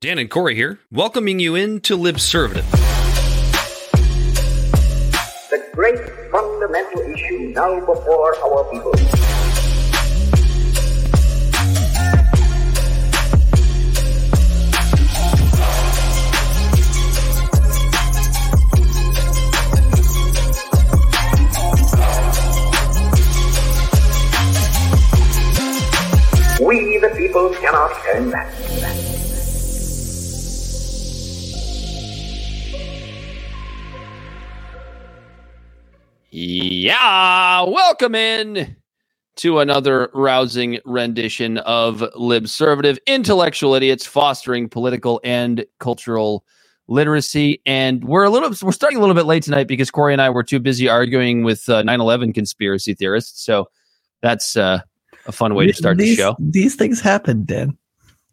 Dan and Corey here, welcoming you into Libservative. The great fundamental issue now before our people we the people cannot turn back. Yeah, welcome in to another rousing rendition of Libservative, intellectual idiots fostering political and cultural literacy. And we're starting a little bit late tonight because Corey and I were too busy arguing with 9/11 conspiracy theorists. So that's a fun way to start the show. These things happened, Dan.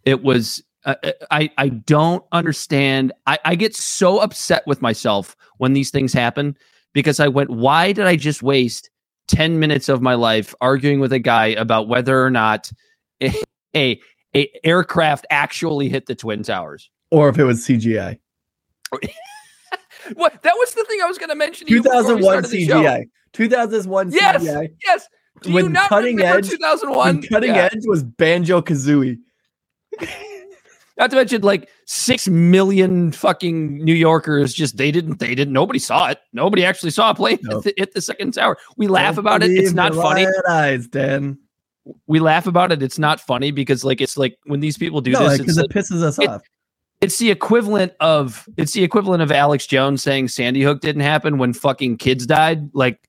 It was I don't understand. I get so upset with myself when these things happen. Because I went, why did I just waste 10 minutes of my life arguing with a guy about whether or not a aircraft actually hit the Twin Towers? Or if it was CGI. What? That was the thing I was going to mention to you. 2001 CGI. 2001 yes, CGI. Yes. Do you not remember 2001? Cutting Edge was Banjo-Kazooie. Not to mention, like 6 million fucking New Yorkers nobody saw it. Nobody actually saw a plane hit the second tower. We laugh about it. It's not funny. Eyes, Dan. We laugh about it. It's not funny because, like, it's like when these people do this, because it pisses us off. It's the equivalent of Alex Jones saying Sandy Hook didn't happen when fucking kids died. Like,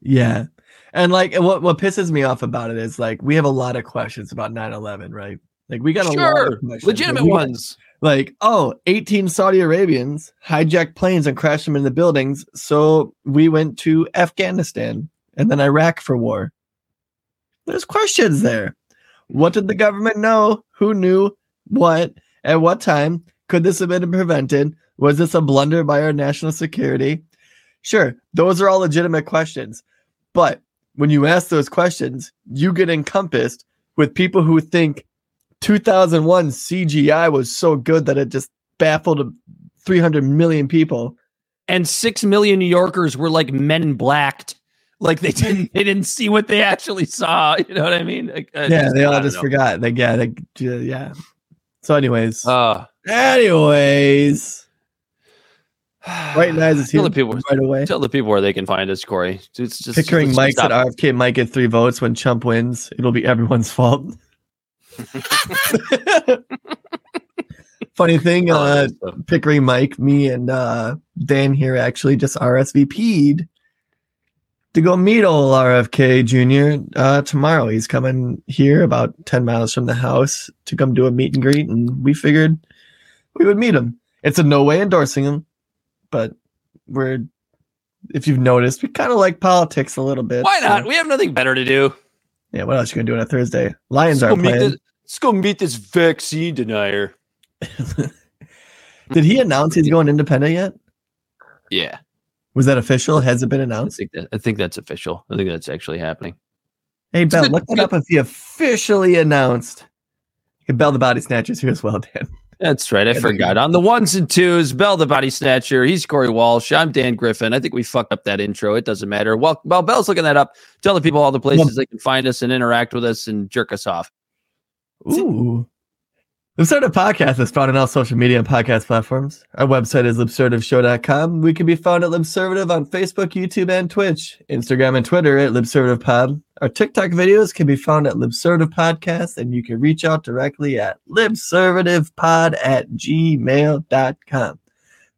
yeah. And like, what pisses me off about it is like we have a lot of questions about 9/11, right? Like, we got a lot of questions. Legitimate ones. Like, 18 Saudi Arabians hijacked planes and crashed them into buildings. So we went to Afghanistan and then Iraq for war. There's questions there. What did the government know? Who knew what? At what time? Could this have been prevented? Was this a blunder by our national security? Sure, those are all legitimate questions. But when you ask those questions, you get encompassed with people who think 2001 CGI was so good that it just baffled 300 million people, and 6 million New Yorkers were like men in blacked, like they didn't see what they actually saw. You know what I mean? Like, forgot. Like, yeah. So, anyways, White Knives is here. Tell the people where they can find us, Corey. It's just Pickering Mike said RFK might get 3 votes when Trump wins. It'll be everyone's fault. Funny thing, Pickering Mike, me and Dan here actually just RSVP'd to go meet old RFK Jr. Tomorrow. He's coming here about 10 miles from the house to come do a meet and greet, and we figured we would meet him. It's in no way endorsing him, but if you've noticed, we kind of like politics a little bit. Why not? So. We have nothing better to do. Yeah, what else are you going to do on a Thursday? Lions aren't playing. Let's go meet this vaccine denier. Did he announce he's going independent yet? Yeah. Was that official? Has it been announced? I think that's official. I think that's actually happening. Hey, Bell, look it up if he officially announced. Bell the Body Snatcher's here as well, Dan. That's right. I forgot. On the ones and twos, Bell the Body Snatcher. He's Corey Walsh. I'm Dan Griffin. I think we fucked up that intro. It doesn't matter. Well, Bell's looking that up. Tell the people all the places they can find us and interact with us and jerk us off. Ooh. Libservative Podcast is found on all social media and podcast platforms. Our website is libservativeshow.com. We can be found at Libservative on Facebook, YouTube, and Twitch. Instagram and Twitter at LibservativePod. Our TikTok videos can be found at Libservative Podcast, and you can reach out directly at libservativepod@gmail.com.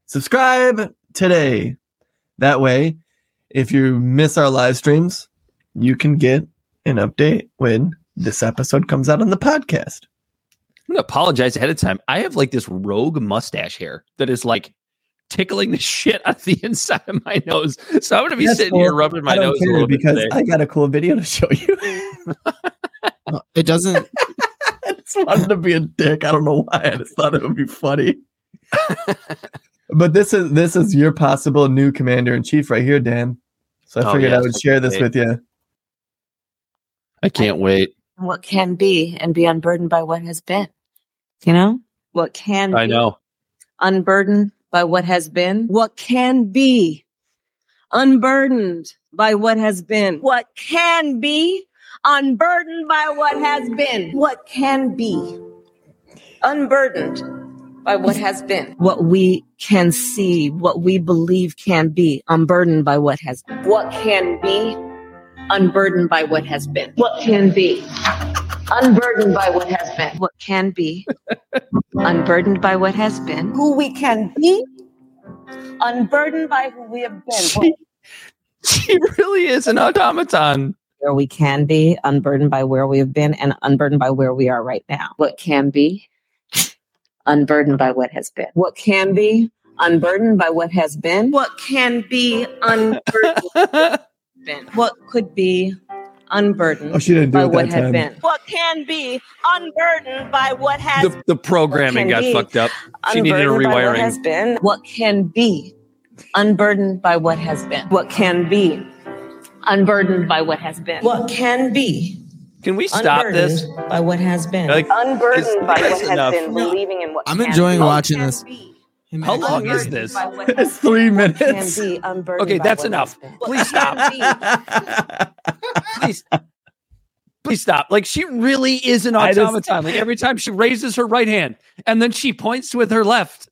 Subscribe today. That way, if you miss our live streams, you can get an update when this episode comes out on the podcast. I'm going to apologize ahead of time. I have like this rogue mustache hair that is like tickling the shit out of the inside of my nose. So I'm going to be sitting here rubbing my nose a little bit because I got a cool video to show you. It doesn't. I just wanted to be a dick. I don't know why. I just thought it would be funny. But this is your possible new commander in chief right here, Dan. So I figured I would share this with you. I can't wait. What can be and be unburdened by what has been. You know, what can I be know. Unburdened by what has been, what can be unburdened by what has been, what can be unburdened by what has been, what can be unburdened by what has been, what we can see, what we believe can be unburdened by what has been, what can be unburdened by what has been, what can be unburdened by what has been, what can be unburdened by what has been, who we can be unburdened by who we have been. She really is an automaton. Where we can be unburdened by where we have been and unburdened by where we are right now. What can be unburdened by what has been, what can be unburdened by what has been, what can be unburdened been, what could be unburdened by what has been, what can be unburdened by what has been. The programming got fucked up. She needed a rewiring. What has been, what can be unburdened by what has been, what can be unburdened by what has been, what can be. Can we stop this? By what has been. Like, unburdened by what has been, believing in what I'm enjoying watching this. How long is this? It's 3 minutes. Okay, that's enough. Please stop. Please stop. Like, she really is an automaton. Like, every time she raises her right hand and then she points with her left.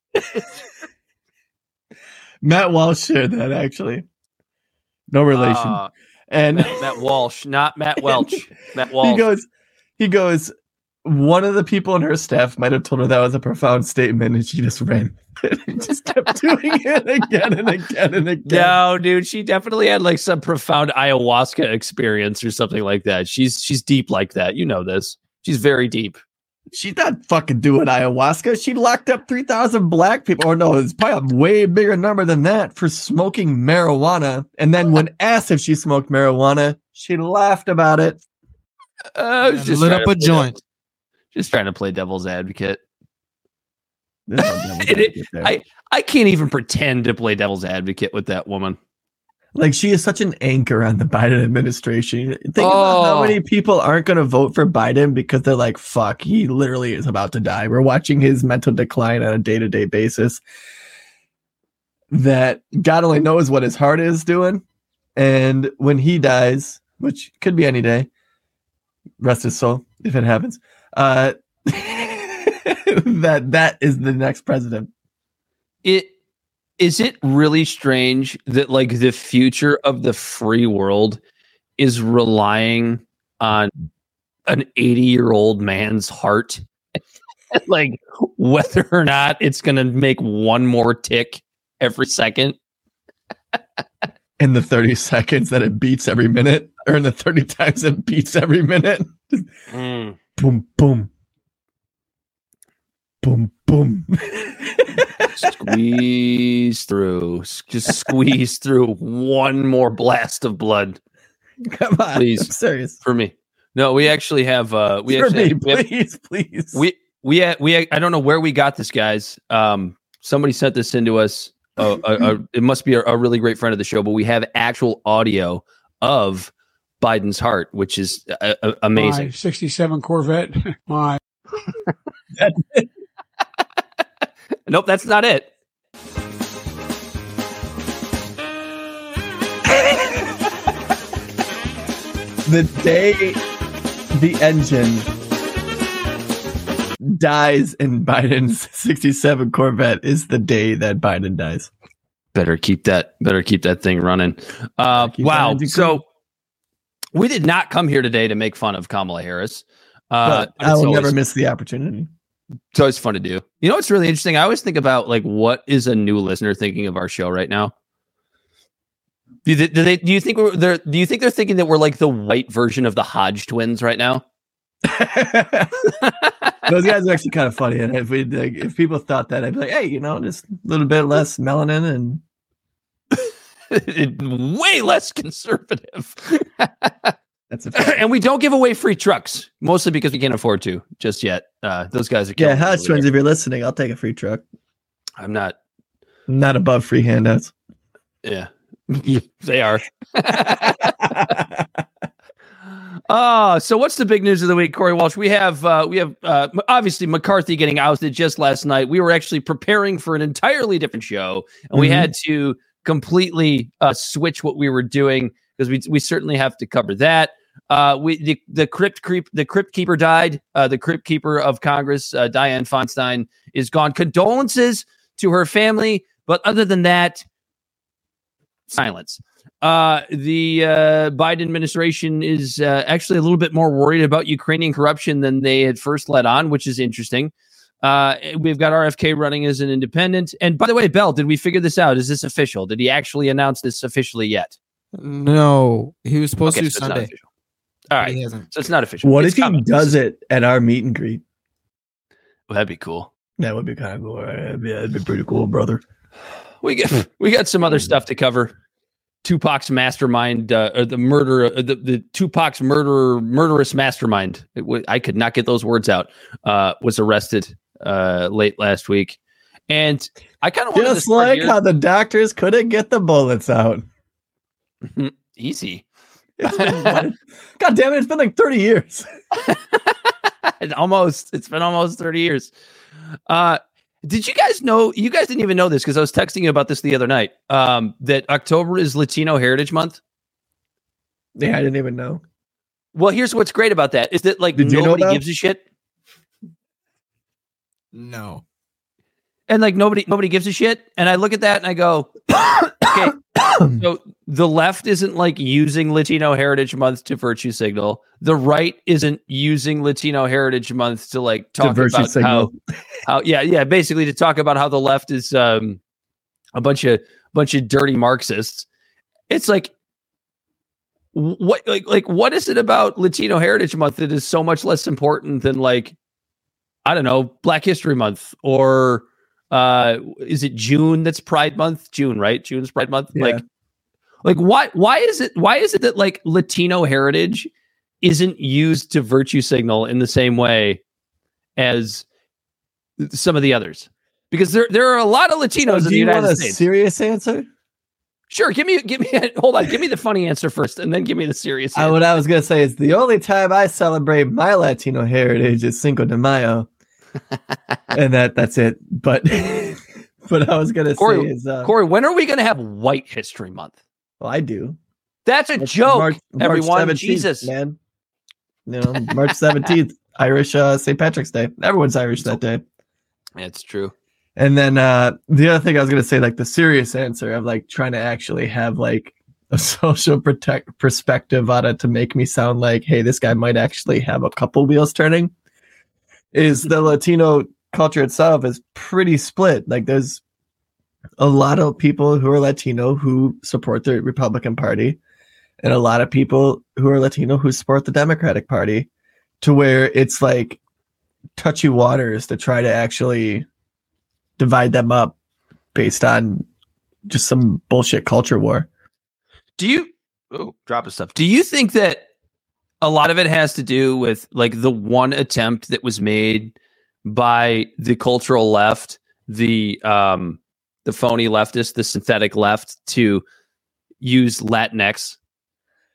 Matt Walsh shared that, actually. No relation. And Matt Walsh, not Matt Welch. Matt Walsh. He goes, one of the people on her staff might have told her that was a profound statement, and she just ran with it and just kept doing it again and again and again. No, dude, she definitely had like some profound ayahuasca experience or something like that. She's deep like that. You know this. She's very deep. She's not fucking doing ayahuasca. She locked up 3,000 black people. Or no, it's probably a way bigger number than that for smoking marijuana. And then when asked if she smoked marijuana, she laughed about it. Just lit up a joint. Just trying to play devil's advocate. I can't even pretend to play devil's advocate with that woman. Like, she is such an anchor on the Biden administration. Think about how many people aren't going to vote for Biden because they're like, fuck, he literally is about to die. We're watching his mental decline on a day-to-day basis. That God only knows what his heart is doing. And when he dies, which could be any day, rest his soul if it happens, that is the next president. Is it really strange that like the future of the free world is relying on an 80-year-old man's heart? Like, whether or not it's going to make one more tick every second. In the 30 seconds that it beats every minute, or in the 30 times it beats every minute. Boom, boom. Boom, boom. Squeeze through. Just squeeze through one more blast of blood. Come on, please. I'm serious. For me. No, we actually have. I don't know where we got this, guys. Somebody sent this in to us. It must be a really great friend of the show, but we have actual audio of Biden's heart, which is amazing. My 67 Corvette. My. Nope, that's not it. The day the engine dies in Biden's 67 Corvette is the day that Biden dies. Better keep that thing running. Wow. So we did not come here today to make fun of Kamala Harris. I will never miss the opportunity. It's always fun to do. You know what's really interesting? I always think about like, what is a new listener thinking of our show right now? Do you think they're thinking that we're like the white version of the Hodge twins right now? Those guys are actually kind of funny, and if people thought that, I'd be like, hey, you know, just a little bit less melanin and way less conservative. That's and we don't give away free trucks, mostly because we can't afford to just yet. Those guys are killing. Yeah, Hodge twins, if you're listening, I'll take a free truck. I'm not above free handouts. Yeah, they are. So what's the big news of the week, Corey Walsh? We have obviously McCarthy getting ousted just last night. We were actually preparing for an entirely different show, and we had to completely switch what we were doing because we certainly have to cover that. The Crypt Keeper died. The Crypt Keeper of Congress, Dianne Feinstein, is gone. Condolences to her family, but other than that, silence. The Biden administration is actually a little bit more worried about Ukrainian corruption than they had first let on, which is interesting. We've got RFK running as an independent. And by the way, Bell, did we figure this out? Is this official? Did he actually announce this officially yet? No, he was supposed to do Sunday. All right, so it's not official. What if he does it at our meet and greet? Well, that'd be cool. That would be kind of cool. Right? Yeah, it'd be pretty cool, brother. We got some other stuff to cover. Tupac's mastermind, or the murder, the Tupac's murderous mastermind. I could not get those words out. Was arrested late last week, and I kind of just like how the doctors couldn't get the bullets out. Easy. God damn it! It's been like 30 years. It's been almost 30 years. Did you guys know? You guys didn't even know this because I was texting you about this the other night. That October is Latino Heritage Month. Yeah, I didn't even know. Well, here's what's great about that is that nobody gives a shit. No, and nobody gives a shit. And I look at that and I go, okay. So the left isn't using Latino Heritage Month to virtue signal. The right isn't using Latino Heritage Month to talk about signal. how basically to talk about how the left is a bunch of dirty Marxists. It's what is it about Latino Heritage Month that is so much less important than I don't know, Black History Month or is it June that's Pride Month? June, right? June's Pride Month. Yeah. Why is it that Latino heritage isn't used to virtue signal in the same way as some of the others? Because there are a lot of Latinos in the United States. Do you want a serious answer? Sure. Give me the funny answer first and then give me the serious answer. What I was going to say is the only time I celebrate my Latino heritage is Cinco de Mayo. And that's it. But what I was gonna say is Corey, when are we gonna have White History Month? Well, I do. That's a joke, March everyone. 17th, Jesus, man. March 17th, Irish St. Patrick's Day. Everyone's Irish that day. That's true. And then the other thing I was gonna say, the serious answer of trying to actually have a social perspective on it to make me sound like, hey, this guy might actually have a couple wheels turning. Is the Latino culture itself is pretty split. There's a lot of people who are Latino who support the Republican Party and a lot of people who are Latino who support the Democratic Party, to where it's touchy waters to try to actually divide them up based on just some bullshit culture war. Do you think that a lot of it has to do with the one attempt that was made by the cultural left, the phony leftist, the synthetic left, to use Latinx,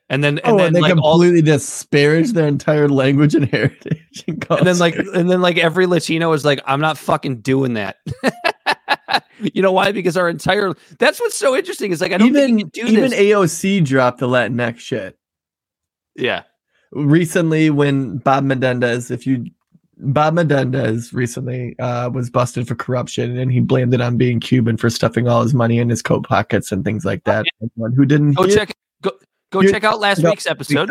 and then they completely disparage their entire language and heritage, and then every Latino is I'm not fucking doing that. You know why? Because our entire that's what's so interesting is I don't think you can do this. Even AOC dropped the Latinx shit. Yeah. Recently, when Bob Menendez recently was busted for corruption, and he blamed it on being Cuban for stuffing all his money in his coat pockets and things like that. Yeah. Anyone who didn't check out last week's episode.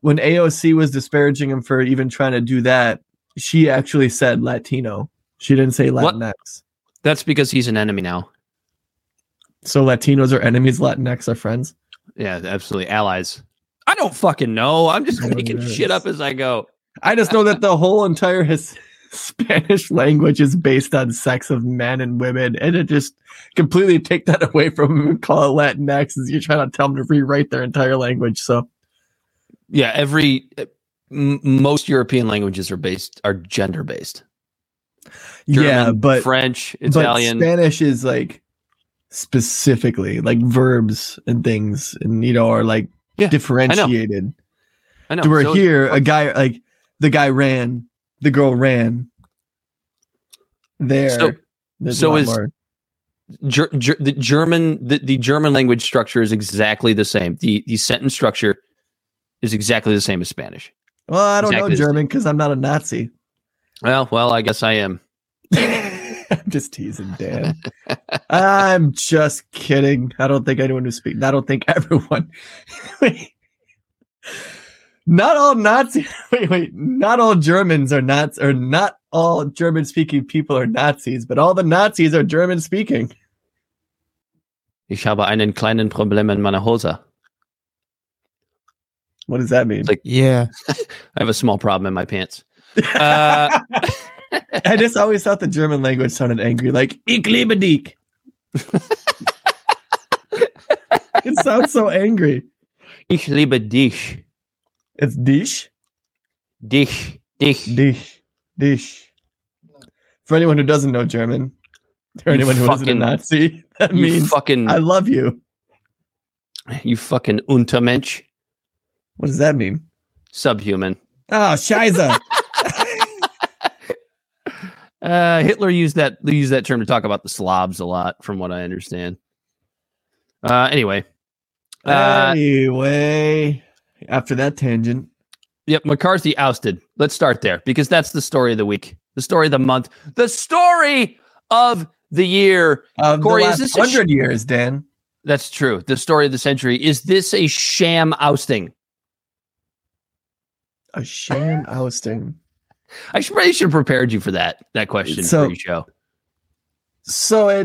When AOC was disparaging him for even trying to do that, she actually said Latino. She didn't say Latinx. What? That's because he's an enemy now. So Latinos are enemies. Latinx are friends. Yeah, absolutely allies. I don't fucking know. I'm just making shit up as I go. I just know that the whole entire Spanish language is based on sex of men and women, and it just completely take that away from them and call it Latinx as you're trying to tell them to rewrite their entire language. So, yeah, most European languges are gender based. German, yeah, but French, Italian, Spanish is specifically verbs and things, and are differentiated. I know. Where so here, a guy like the guy ran, the girl ran. There, so is the German. The German language structure is exactly the same. The sentence structure is exactly the same as Spanish. Well, I don't know German because I'm not a Nazi. Well, I guess I am. I'm just teasing, Dan. I'm just kidding. I don't think anyone who speaks. I don't think everyone. Not all Nazis. Wait. Not all Germans are Nazis, or not all German-speaking people are Nazis, but all the Nazis are German-speaking. Ich habe einen kleinen Problem in meiner Hose. What does that mean? It's like, yeah, I have a small problem in my pants. I just always thought the German language sounded angry, like "Ich liebe dich." It sounds so angry. Ich liebe dich. It's dich? Dich. For anyone who doesn't know German, or anyone who isn't a Nazi, that means fucking, I love you. You fucking Untermensch. What does that mean? Subhuman. Oh, scheiße. Hitler used that term to talk about the Slavs a lot, from what I understand. Anyway. After that tangent. Yep, McCarthy ousted. Let's start there, because that's the story of the week, the story of the month, the story of the year. Corey, the last 100 years, Dan. That's true. The story of the century. Is this a sham ousting? A sham ousting. I probably should have prepared you for that question for your show. So I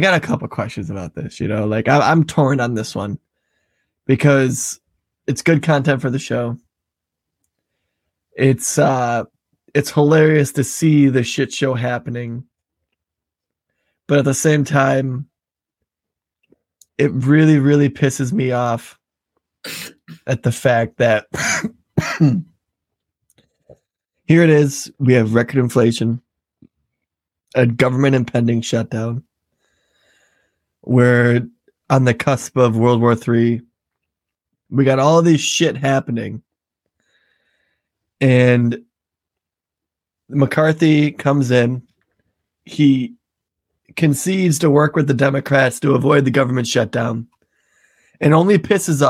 got a couple questions about this, you know, like I'm torn on this one. Because it's good content for the show. It's hilarious to see the shit show happening. But at the same time, it really, really pisses me off at the fact that here it is. We have record inflation, a government impending shutdown. We're on the cusp of World War III. We got all this shit happening. And McCarthy comes in. He concedes to work with the Democrats to avoid the government shutdown. And it only pisses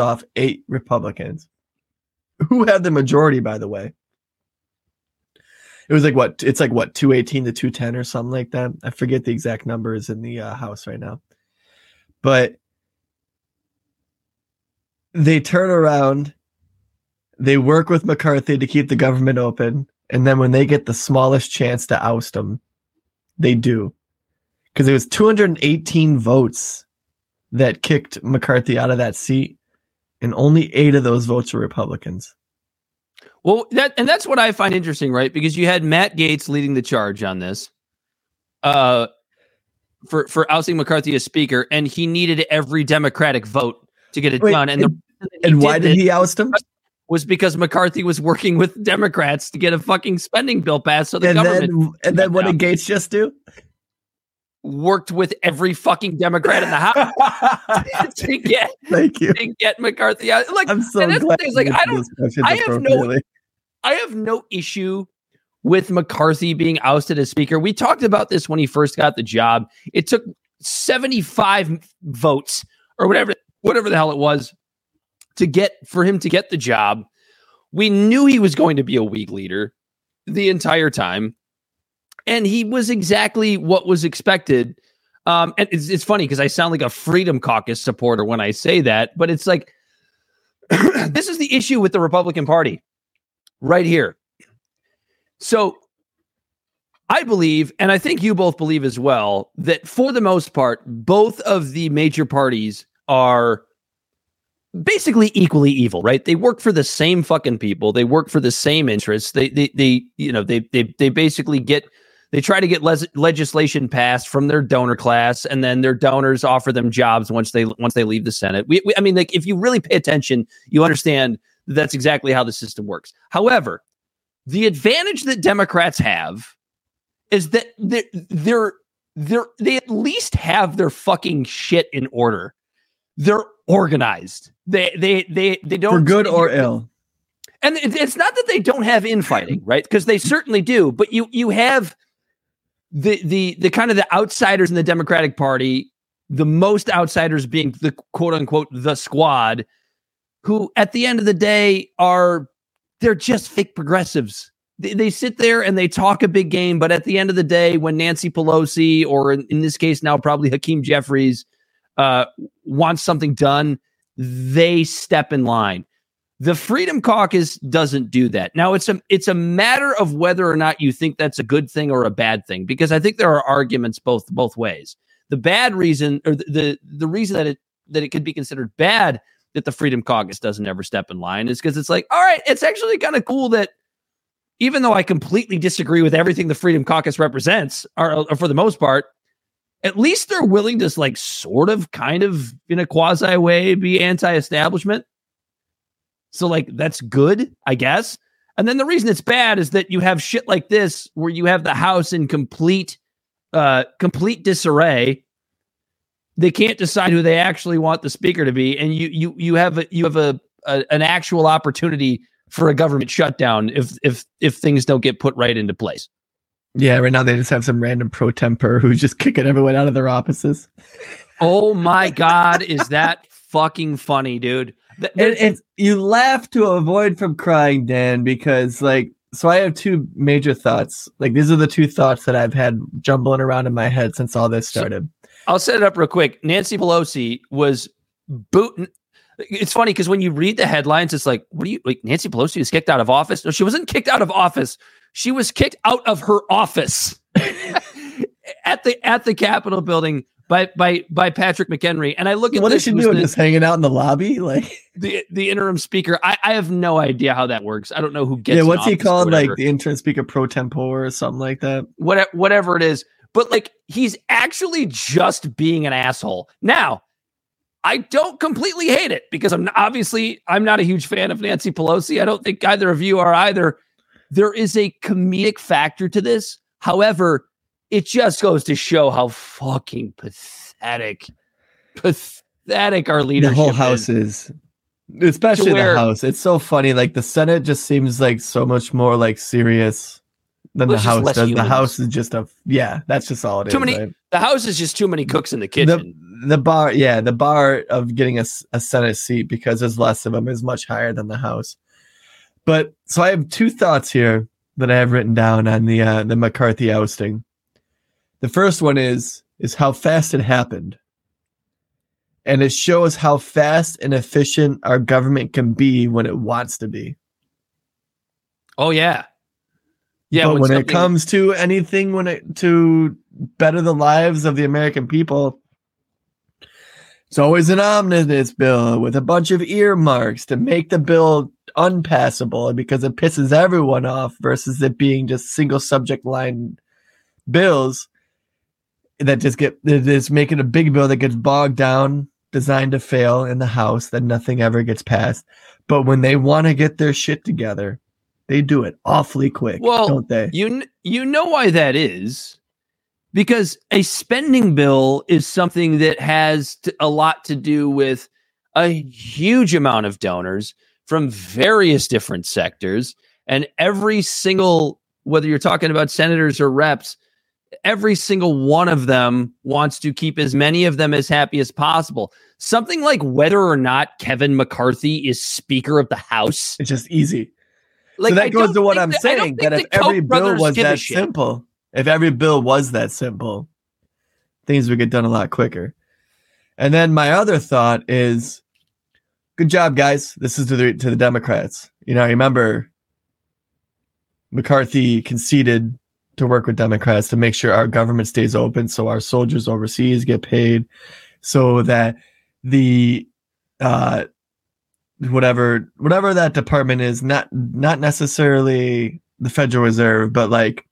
off 8 Republicans. Who had the majority, by the way. It was like what? It's like what? 218 to 210 or something like that. I forget the exact numbers in the House right now. But they turn around, they work with McCarthy to keep the government open, and then when they get the smallest chance to oust him, they do. Because it was 218 votes that kicked McCarthy out of that seat, and only 8 of those votes were Republicans. Well, that's what I find interesting, right? Because you had Matt Gaetz leading the charge on this for ousting McCarthy as Speaker, and he needed every Democratic vote to get it done. And why did he oust him? Was because McCarthy was working with Democrats to get a fucking spending bill passed. So the government. And then what did Gaetz just do? Worked with every fucking Democrat in the House to get. Thank you. To get McCarthy out. Like, I'm so glad. Like, I have no issue with McCarthy being ousted as Speaker. We talked about this when he first got the job. It took 75 votes or whatever the hell it was for him to get the job. We knew he was going to be a weak leader the entire time. And he was exactly what was expected. And it's funny because I sound like a Freedom Caucus supporter when I say that, but it's like, this is the issue with the Republican Party right here. So I believe, and I think you both believe as well, that for the most part, both of the major parties are basically equally evil, right? They work for the same fucking people. They work for the same interests. They try to get legislation passed from their donor class, and then their donors offer them jobs once they leave the Senate. I mean, like, if you really pay attention, you understand that's exactly how the system works. However, the advantage that Democrats have is that they at least have their fucking shit in order. They're organized. They don't, for good or ill. And it's not that they don't have infighting, right? Because they certainly do. But you have the kind of the outsiders in the Democratic Party, the most outsiders being the quote unquote the squad, who at the end of the day they're just fake progressives. They sit there and they talk a big game, but at the end of the day, when Nancy Pelosi, or in this case now probably Hakeem Jeffries, wants something done, they step in line. The Freedom Caucus doesn't do that. Now, it's a matter of whether or not you think that's a good thing or a bad thing, because I think there are arguments both ways. The bad reason, or the reason that it could be considered bad that the Freedom Caucus doesn't ever step in line, is because it's like, all right, it's actually kind of cool that even though I completely disagree with everything the Freedom Caucus represents, or for the most part, at least they're willing to like sort of kind of in a quasi way be anti-establishment. So, like, that's good, I guess. And then the reason it's bad is that you have shit like this, where you have the House in complete disarray. They can't decide who they actually want the speaker to be, and you have an actual opportunity for a government shutdown if things don't get put right into place. Yeah, right now they just have some random pro tempore who's just kicking everyone out of their offices. Oh my God, is that fucking funny, dude? And you laugh to avoid from crying, Dan, because like, so I have two major thoughts. Like, these are the two thoughts that I've had jumbling around in my head since all this started. So, I'll set it up real quick. Nancy Pelosi was booting. It's funny because when you read the headlines, it's like, what do you like? Nancy Pelosi was kicked out of office. No, she wasn't kicked out of office. She was kicked out of her office at the Capitol building by Patrick McHenry. And I look at what is she doing? Just hanging out in the lobby, like the interim speaker. I have no idea how that works. I don't know who gets. Yeah, what's he called? Like the interim speaker pro tempore or something like that. Whatever it is, but like he's actually just being an asshole. Now, I don't completely hate it because I'm not a huge fan of Nancy Pelosi. I don't think either of you are either. There is a comedic factor to this, however. It just goes to show how fucking pathetic our leadership is. The whole House is. Especially the House. It's so funny. Like, the Senate just seems like so much more like serious than the House does. The House is just that's just all it is. The House is just too many cooks in the kitchen. The bar of getting a Senate seat, because there's less of them, is much higher than the House. But so I have two thoughts here that I have written down on the McCarthy ousting. The first one is how fast it happened. And it shows how fast and efficient our government can be when it wants to be. Oh, yeah. Yeah. But when it comes to anything, to better the lives of the American people, it's always an omnibus bill with a bunch of earmarks to make the bill unpassable because it pisses everyone off versus it being just single subject line bills that making a big bill that gets bogged down, designed to fail in the House, that nothing ever gets passed. But when they want to get their shit together, they do it awfully quick, don't they? You know why that is? Because a spending bill is something that has a lot to do with a huge amount of donors from various different sectors, and every single, whether you're talking about senators or reps, every single one of them wants to keep as many of them as happy as possible. Something like whether or not Kevin McCarthy is Speaker of the House. It's just easy. Like, so that goes to what I'm saying, that if every bill was that simple, things would get done a lot quicker. And then my other thought is, good job, guys. This is to the Democrats. You know, I remember McCarthy conceded to work with Democrats to make sure our government stays open, so our soldiers overseas get paid, so that the whatever that department is, not necessarily the Federal Reserve, but like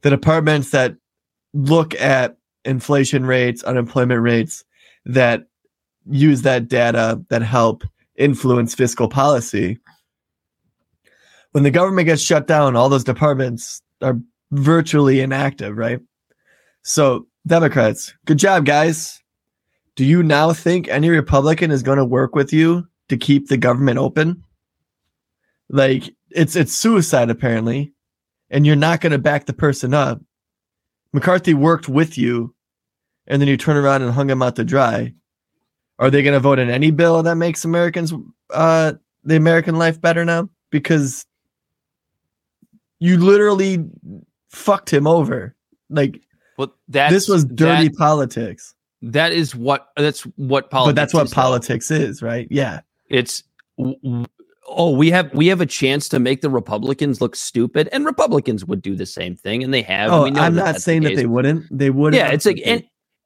the departments that look at inflation rates, unemployment rates, that use that data that help influence fiscal policy. When the government gets shut down, all those departments are virtually inactive, right? So Democrats, good job, guys. Do you now think any Republican is going to work with you to keep the government open? Like, it's suicide, apparently, and you're not going to back the person up. McCarthy worked with you, and then you turn around and hung him out to dry. Are they going to vote in any bill that makes Americans, the American life better now? Because you literally fucked him over. Like, well, this was dirty politics. That's what politics. But that's what politics is, right? Yeah, it's. Oh, we have a chance to make the Republicans look stupid, and Republicans would do the same thing, and they have. Oh, I'm not saying that they wouldn't. They would. Yeah, it's like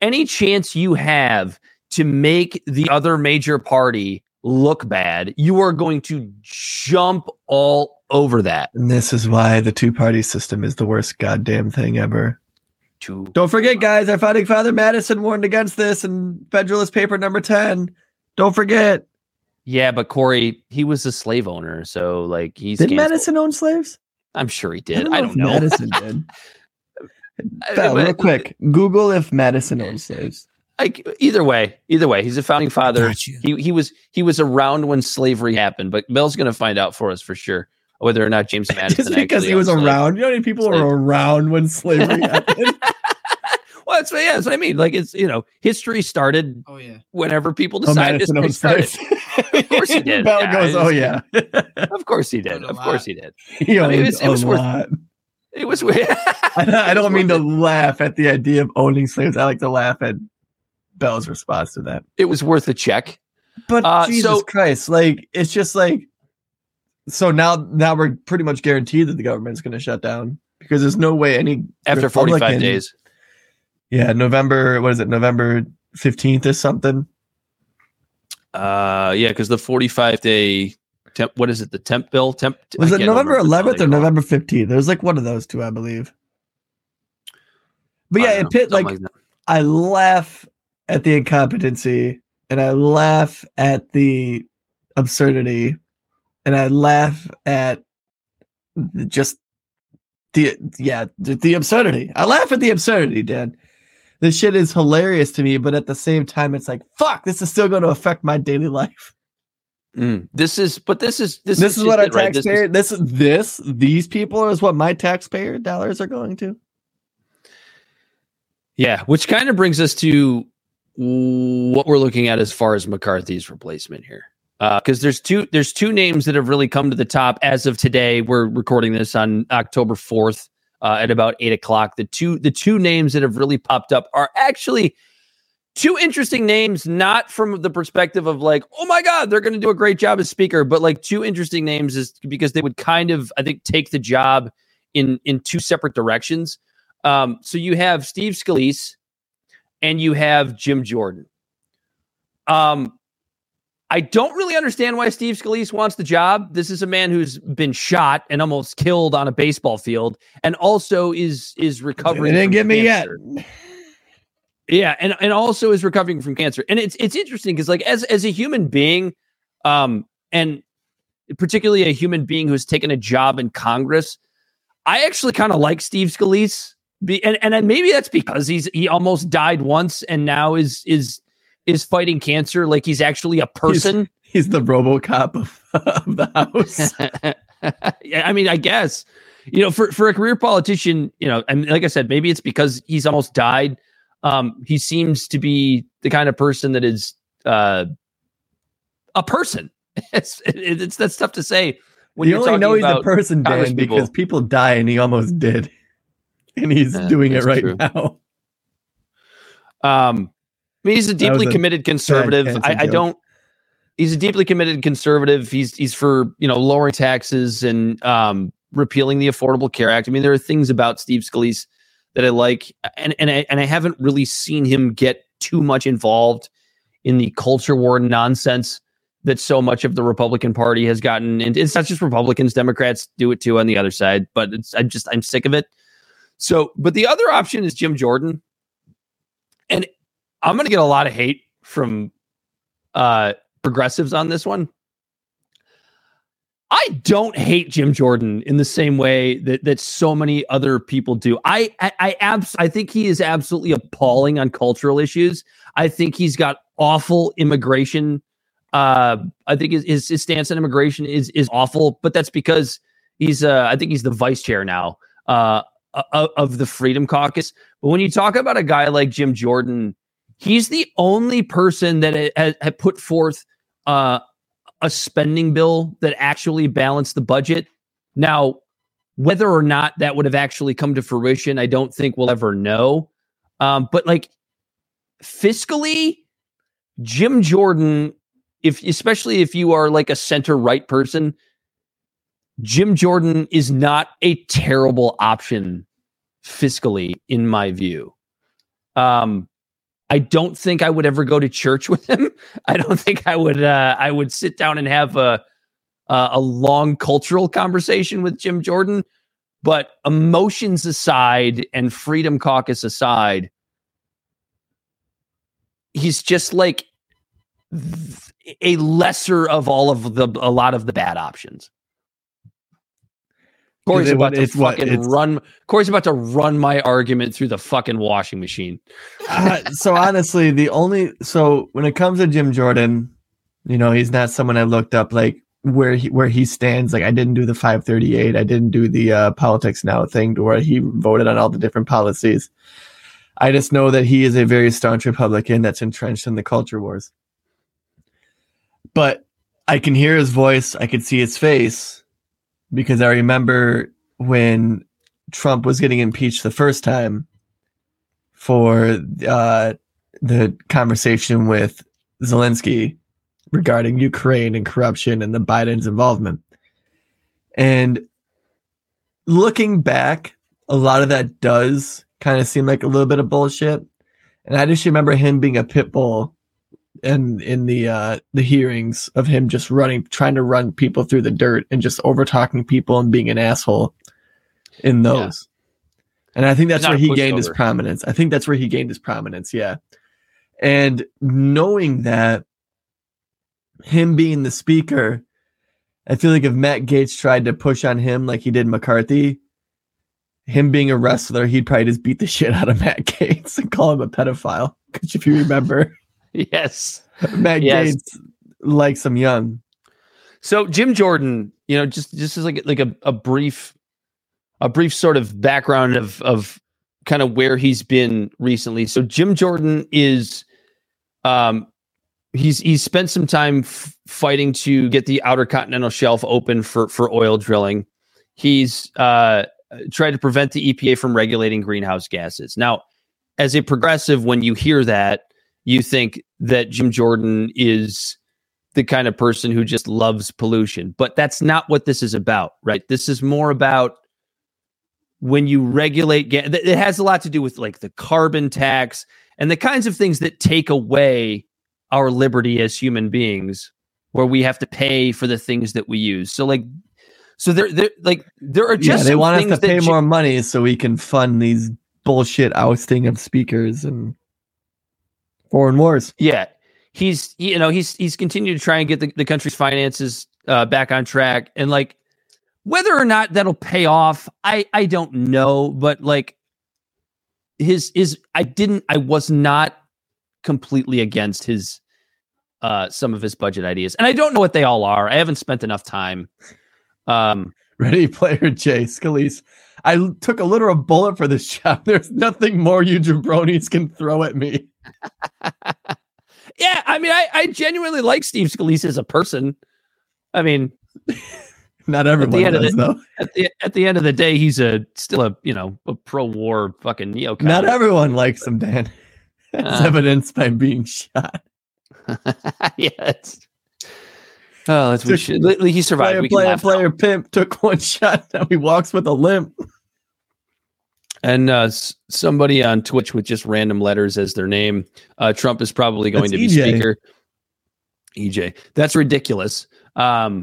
any chance you have to make the other major party look bad, you are going to jump all over that. And this is why the two-party system is the worst goddamn thing ever. Don't forget, guys, our founding father Madison warned against this in Federalist Paper number 10. Don't forget. Yeah, but Corey, he was a slave owner, so like he's did canceled. Madison own slaves? I'm sure he did. I don't know. Madison did. But, real quick, Google if Madison owned slaves. Like either way, he's a founding father. Gotcha. He was around when slavery happened, but Bill's going to find out for us for sure whether or not James Madison. Just because he was around, you know, how many people were around when slavery happened. Well, that's what I mean. Like it's, you know, history started. Oh yeah. Whenever people decided to started. Of course he did. Bell goes, oh yeah. Of course he did. Of course he did. He owned a lot. It was weird. I don't mean to laugh at the idea of owning slaves. I like to laugh at Bell's response to that. It was worth a check. But Jesus Christ, like it's just like, so now we're pretty much guaranteed that the government's going to shut down because there's no way any after 45 days. Yeah, November. What is it? November 15th or something. Yeah, because the 45-day temp. What is it? The temp bill. Temp. Was it November 11th or November 15th? There's like one of those two, I believe. But yeah, I laugh at the incompetency, and I laugh at the absurdity, and I laugh at just the absurdity. I laugh at the absurdity, Dan. This shit is hilarious to me, but at the same time, it's like, fuck, this is still going to affect my daily life. This is what our taxpayer, right? These people is what my taxpayer dollars are going to. Yeah. Which kind of brings us to what we're looking at as far as McCarthy's replacement here. Because there's two names that have really come to the top as of today. We're recording this on October 4th. At about 8:00, the two names that have really popped up are actually two interesting names, not from the perspective of like, oh my God, they're going to do a great job as speaker, but like two interesting names is because they would kind of, I think, take the job in two separate directions. So you have Steve Scalise and you have Jim Jordan. I don't really understand why Steve Scalise wants the job. This is a man who's been shot and almost killed on a baseball field and also is recovering. They didn't get me yet. Yeah, and also is recovering from cancer. And it's interesting because like as a human being, and particularly a human being who's taken a job in Congress, I actually kind of like Steve Scalise. And maybe that's because he almost died once and now is fighting cancer, like he's actually a person. He's the RoboCop of the house. Yeah, I mean, I guess, you know, for a career politician, you know, and like I said, maybe it's because he's almost died. He seems to be the kind of person that is a person. It's that's tough to say. When you only know he's a person, Dan, because people die, and he almost did, and he's doing it right true. Now. I mean, he's a deeply committed conservative. He's a deeply committed conservative. He's for, you know, lowering taxes and repealing the Affordable Care Act. I mean, there are things about Steve Scalise that I like, and I haven't really seen him get too much involved in the culture war nonsense that so much of the Republican Party has gotten. And it's not just Republicans, Democrats do it too on the other side, but I'm sick of it. So, but the other option is Jim Jordan. And I'm going to get a lot of hate from progressives on this one. I don't hate Jim Jordan in the same way that so many other people do. I think he is absolutely appalling on cultural issues. I think he's got awful immigration. I think his stance on immigration is awful, but that's because he's I think he's the vice chair now of the Freedom Caucus. But when you talk about a guy like Jim Jordan, he's the only person that had put forth a spending bill that actually balanced the budget. Now, whether or not that would have actually come to fruition, I don't think we'll ever know. But like fiscally, Jim Jordan, especially if you are like a center-right person, Jim Jordan is not a terrible option fiscally, in my view. I don't think I would ever go to church with him. I don't think I would sit down and have a long cultural conversation with Jim Jordan. But emotions aside and Freedom Caucus aside, he's just like a lesser of all of a lot of the bad options. Corey's about to run my argument through the fucking washing machine. So honestly, when it comes to Jim Jordan, you know, he's not someone I looked up, like where he stands. Like I didn't do the 538. I didn't do the Politics Now thing to where he voted on all the different policies. I just know that he is a very staunch Republican that's entrenched in the culture wars. But I can hear his voice. I can see his face. Because I remember when Trump was getting impeached the first time for the conversation with Zelensky regarding Ukraine and corruption and the Biden's involvement. And looking back, a lot of that does kind of seem like a little bit of bullshit. And I just remember him being a pit bull in the hearings of him just trying to run people through the dirt and just over talking people and being an asshole in those. Yeah. And I think that's where he gained his prominence. Yeah. And knowing that him being the speaker, I feel like if Matt Gaetz tried to push on him, like he did McCarthy, him being a wrestler, he'd probably just beat the shit out of Matt Gaetz and call him a pedophile. Cause if you remember, yes, Matt Gaetz likes him young. So Jim Jordan, you know, just as a brief sort of background of kind of where he's been recently. So Jim Jordan is, he's spent some time fighting to get the outer continental shelf open for oil drilling. He's tried to prevent the EPA from regulating greenhouse gases. Now, as a progressive, when you hear that, you think that Jim Jordan is the kind of person who just loves pollution, but that's not what this is about, right? This is more about when you regulate it has a lot to do with like the carbon tax and the kinds of things that take away our liberty as human beings, where we have to pay for the things that we use. So like, so there are just, they want us to pay more money so we can fund these bullshit ousting of speakers and foreign wars. Yeah, he's continued to try and get the country's finances back on track, and like whether or not that'll pay off, I don't know. But like I was not completely against his some of his budget ideas, and I don't know what they all are. I haven't spent enough time. Ready Player J, Scalise. I took a literal bullet for this job. There's nothing more you jabronis can throw at me. Yeah, I mean, I genuinely like Steve Scalise as a person. I mean, not everyone does, though. At the end of the day, he's still a pro-war fucking neocon. Not everyone likes him, Dan. That's evidenced by being shot. Yeah. He survived. Player pimp took one shot. Now he walks with a limp. And somebody on Twitch with just random letters as their name. Trump is probably going to be speaker. EJ. That's ridiculous. I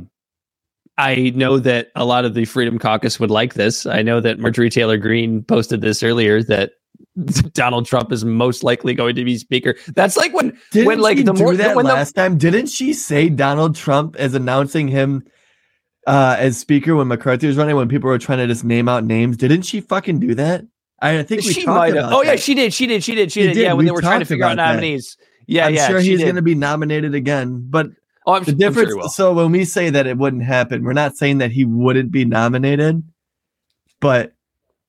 know that a lot of the Freedom Caucus would like this. I know that Marjorie Taylor Greene posted this earlier that Donald Trump is most likely going to be speaker. That's like when last time, didn't she say Donald Trump is announcing him as speaker when McCarthy was running, when people were trying to just name out names. Didn't she fucking do that? I think we she might have. Oh, yeah, that. She did. Yeah, when they were trying to figure out nominees. Yeah, I'm sure he's going to be nominated again. But the difference, so when we say that it wouldn't happen, we're not saying that he wouldn't be nominated, but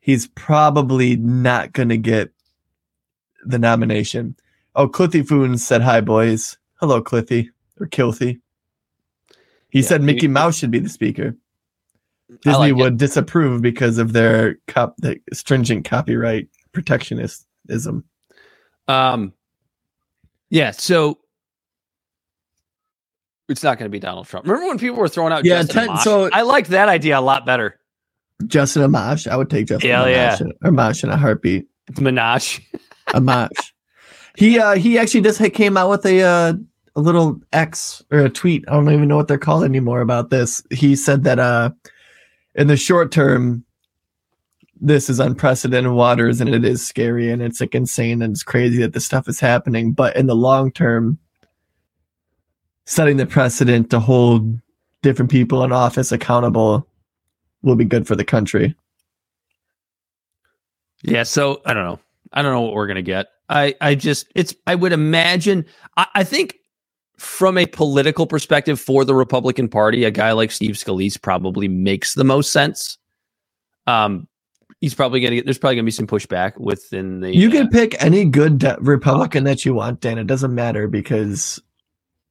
he's probably not going to get the nomination. Oh, Clithy Foon said, hi, boys. Hello, Clithy, or Kilthy. He said Mickey Mouse should be the speaker. Disney would disapprove because of their the stringent copyright protectionism. Yeah, so it's not going to be Donald Trump. Remember when people were throwing out Justin Amash? So I like that idea a lot better. Justin Amash. I would take Justin Amash or Amash in a heartbeat. It's Minaj. Amash. He actually just came out with a little X or a tweet. I don't even know what they're called anymore about this. He said that in the short term, this is unprecedented waters and it is scary and it's like insane and it's crazy that this stuff is happening. But in the long term, setting the precedent to hold different people in office accountable will be good for the country. Yeah, so I don't know. I don't know what we're going to get. I would imagine, I think from a political perspective for the Republican Party, a guy like Steve Scalise probably makes the most sense. He's probably going to get, there's probably going to be some pushback within the. You can pick any good Republican that you want, Dan. It doesn't matter because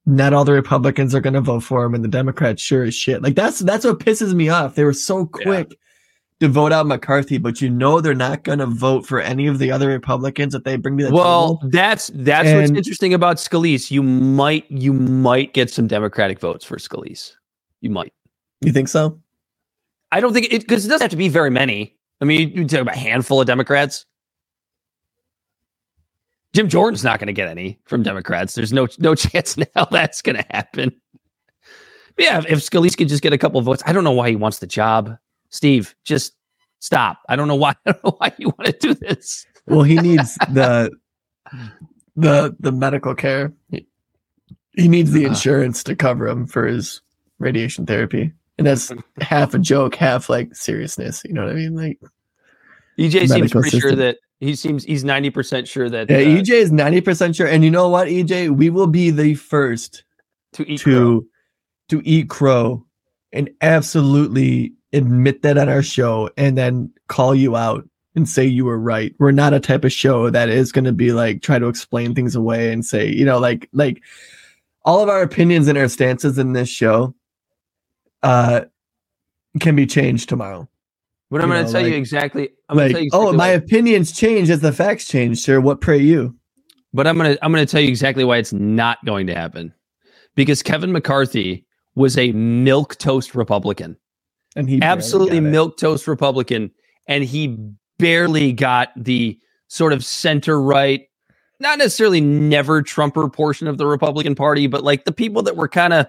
not all the Republicans are going to vote for him and the Democrats sure as shit. Like that's what pisses me off. They were so quick to vote out McCarthy, but you know they're not going to vote for any of the other Republicans that they bring to the table. Well, that's what's interesting about Scalise. You might get some Democratic votes for Scalise. You might. You think so? I don't think it, because it doesn't have to be very many. I mean, you talk about a handful of Democrats. Jim Jordan's not going to get any from Democrats. There's no chance now that's going to happen. But yeah, if Scalise could just get a couple of votes, I don't know why he wants the job. Steve, just stop. I don't know why you want to do this. Well, he needs the medical care. He needs the insurance to cover him for his radiation therapy. And that's half a joke, half like seriousness. You know what I mean? Like EJ seems pretty sure that he's 90% sure that EJ is 90% sure. And you know what, EJ? We will be the first to eat crow and absolutely admit that on our show and then call you out and say you were right. We're not a type of show that is going to be like try to explain things away and say, you know, like all of our opinions and our stances in this show can be changed tomorrow. What I'm going to tell you exactly. My opinions change as the facts change, sir. What pray you? But I'm going to tell you exactly why it's not going to happen. Because Kevin McCarthy was a milquetoast Republican. And he absolutely milquetoast Republican, and he barely got the sort of center right, not necessarily never Trumper portion of the Republican Party, but like the people that were kind of,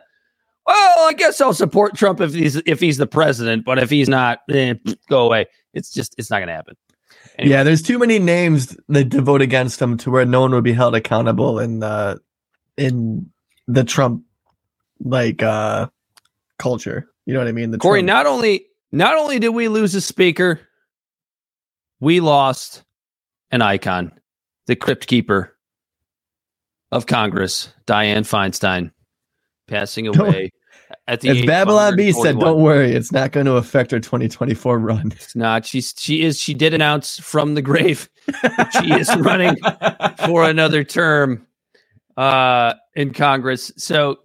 well, I guess I'll support Trump if he's the president, but if he's not, go away. It's not going to happen. Anyway. Yeah, there's too many names that to vote against him to where no one would be held accountable in the Trump culture. You know what I mean? Corey, not only did we lose a speaker, we lost an icon, the crypt keeper of Congress, Dianne Feinstein, passing away at the age of 141. As Babylon Bee said, don't worry, it's not going to affect her 2024 run. It's not. She did announce from the grave that she is running for another term in Congress. So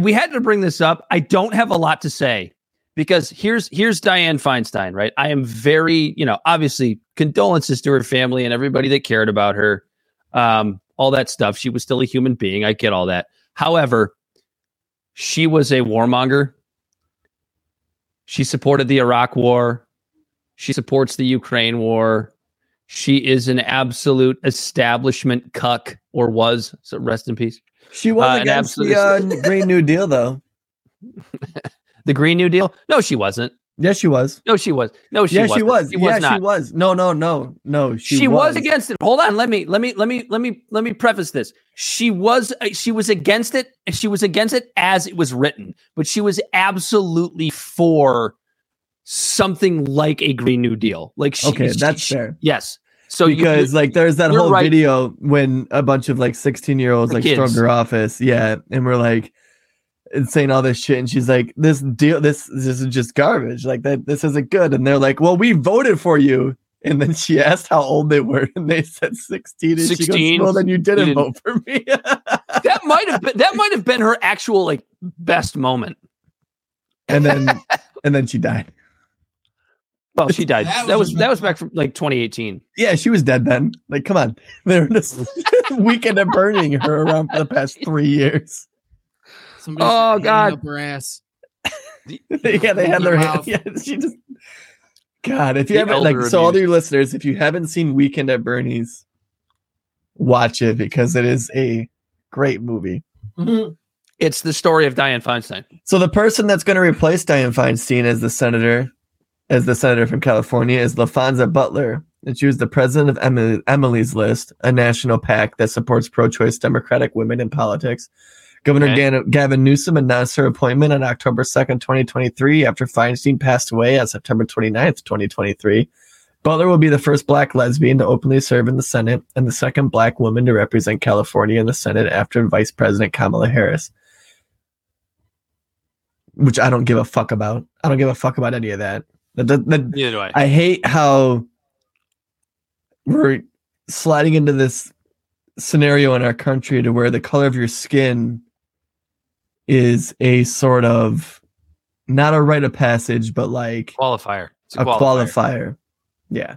we had to bring this up. I don't have a lot to say because here's Dianne Feinstein, right? I am very, obviously condolences to her family and everybody that cared about her. All that stuff. She was still a human being. I get all that. However, she was a warmonger. She supported the Iraq War. She supports the Ukraine war. She is an absolute establishment cuck, or was, so rest in peace. She was against the Green New Deal, though. The Green New Deal? No, she wasn't. Yes, she was. No, she was. No, she was. Yes, she was. She was not. She was. No. She was against it. Hold on. Let me preface this. She was against it. She was against it as it was written, but she was absolutely for something like a Green New Deal. Like, that's fair. Yes. So because there's that whole video when a bunch of 16-year-olds stormed her office. Yeah. And we're saying all this shit, and she's like, this is just garbage, this isn't good. And they're like, well, we voted for you. And then she asked how old they were, and they said 16. And 16? She goes, well, then you didn't vote for me. That might have been her actual best moment. And then she died. Well, she died. That was back from 2018. Yeah, she was dead then. Come on, they're just Weekend at Burning her around for the past 3 years. Somebody God! Up her ass. They had their hand. Yeah, she just. God, if you haven't all your listeners, if you haven't seen Weekend at Bernie's, watch it because it is a great movie. Mm-hmm. It's the story of Dianne Feinstein. So the person that's going to replace Dianne Feinstein as the senator from California, is LaFonza Butler, and she was the president of EMILY's List, a national PAC that supports pro-choice Democratic women in politics. Governor Gavin Newsom announced her appointment on October 2nd, 2023, after Feinstein passed away on September 29th, 2023. Butler will be the first black lesbian to openly serve in the Senate and the second black woman to represent California in the Senate after Vice President Kamala Harris. Which I don't give a fuck about. I don't give a fuck about any of that. Neither do I. I hate how we're sliding into this scenario in our country to where the color of your skin is a sort of not a rite of passage, but qualifier. It's a qualifier. Yeah.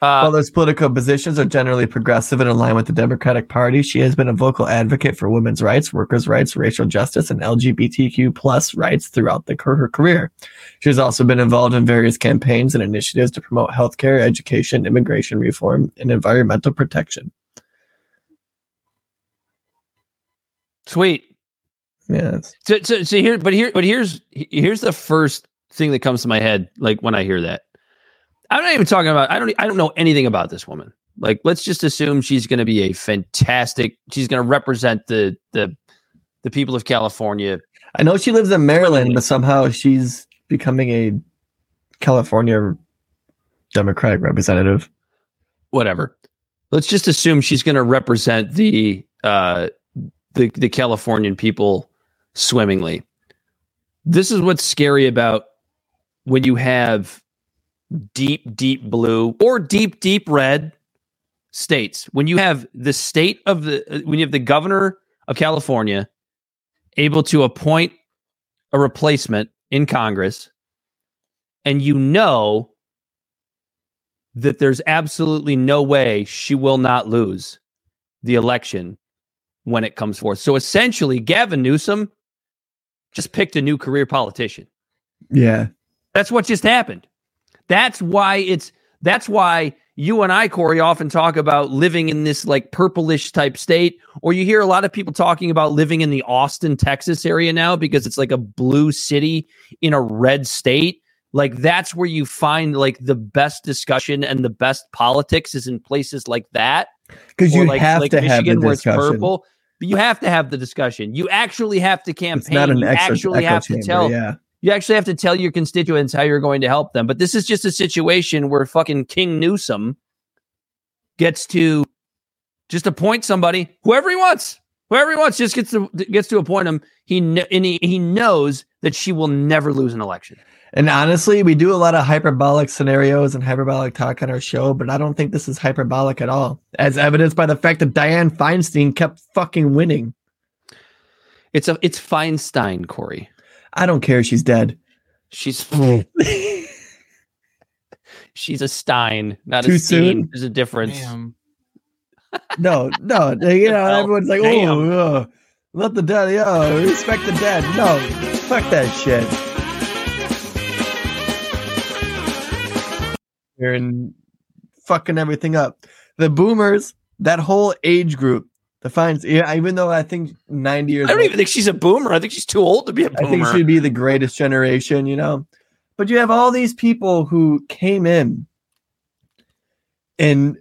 Butler's political positions are generally progressive and aligned with the Democratic Party. She has been a vocal advocate for women's rights, workers' rights, racial justice, and LGBTQ plus rights throughout her career. She has also been involved in various campaigns and initiatives to promote healthcare, education, immigration reform, and environmental protection. Sweet. Yes. So here's the first thing that comes to my head. When I hear that, I'm not even talking about, I don't know anything about this woman. Let's just assume she's going to be she's going to represent the people of California. I know she lives in Maryland, but somehow she's becoming a California Democratic representative. Whatever. Let's just assume she's going to represent the Californian people swimmingly. This is what's scary about when you have deep, deep blue or deep, deep red states. When you have the governor of California able to appoint a replacement in Congress, and you know that there's absolutely no way she will not lose the election when it comes forth. So essentially, Gavin Newsom just picked a new career politician. Yeah. That's what just happened. That's why you and I, Corey, often talk about living in this purplish type state, or you hear a lot of people talking about living in the Austin, Texas area now because it's a blue city in a red state. That's where you find the best discussion and the best politics is in places like that. Because you have to have the discussion. Michigan, where it's purple. But you have to have the discussion. You actually have to campaign. You actually have to tell your constituents how you're going to help them. But this is just a situation where fucking King Newsom gets to just appoint somebody, whoever he wants, just gets to appoint him. He knows that she will never lose an election. And honestly, we do a lot of hyperbolic scenarios and hyperbolic talk on our show, but I don't think this is hyperbolic at all, as evidenced by the fact that Dianne Feinstein kept fucking winning. It's Feinstein, Corey. I don't care. She's dead. She's a Stein, not too a Steen. Soon? There's a difference. No. Everyone's oh, let the dead, respect the dead. No, fuck that shit. And fucking everything up. The boomers, that whole age group, even though I think 90 years old. I don't even think she's a boomer. I think she's too old to be a boomer. I think she'd be the greatest generation, But you have all these people who came in, and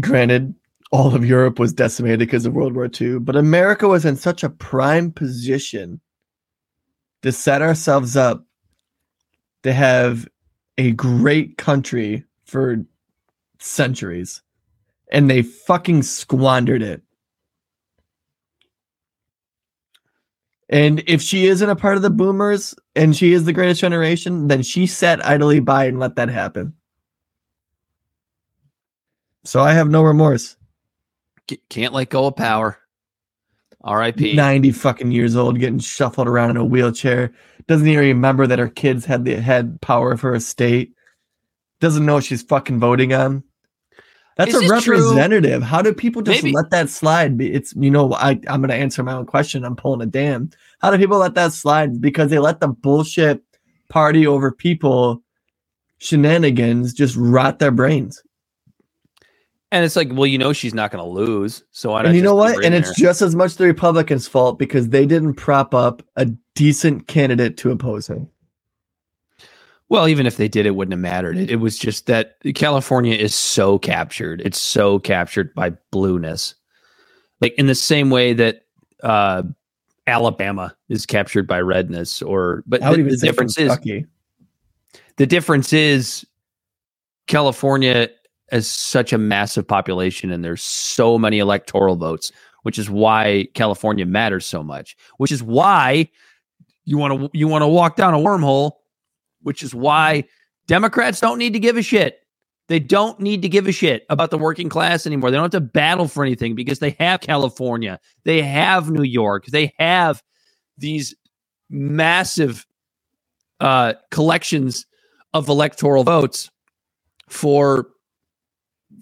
granted, all of Europe was decimated because of World War II, but America was in such a prime position to set ourselves up to have a great country for centuries, and they fucking squandered it. And if she isn't a part of the boomers and she is the greatest generation, then she sat idly by and let that happen. So I have no remorse. Can't let go of power. R.I.P. 90 fucking years old, getting shuffled around in a wheelchair. Doesn't even remember that her kids had the head power of her estate. Doesn't know what she's fucking voting on. That's a representative. True? How do people just let that slide? It's, you know, I'm going to answer my own question. I'm pulling a damn. How do people let that slide? Because they let the bullshit party over people shenanigans just rot their brains. And it's like, well, you know, she's not going to lose. So why not? And you know what? And it's just as much the Republicans' fault because they didn't prop up a decent candidate to oppose him. Well, even if they did, it wouldn't have mattered. It was just that California is so captured. It's so captured by blueness. Like in the same way that Alabama is captured by redness but the difference is Kentucky. The difference is California has such a massive population and there's so many electoral votes, which is why California matters so much, which is why you want to walk down a wormhole. Which is why Democrats don't need to give a shit. They don't need to give a shit about the working class anymore. They don't have to battle for anything because they have California. They have New York. They have these massive collections of electoral votes for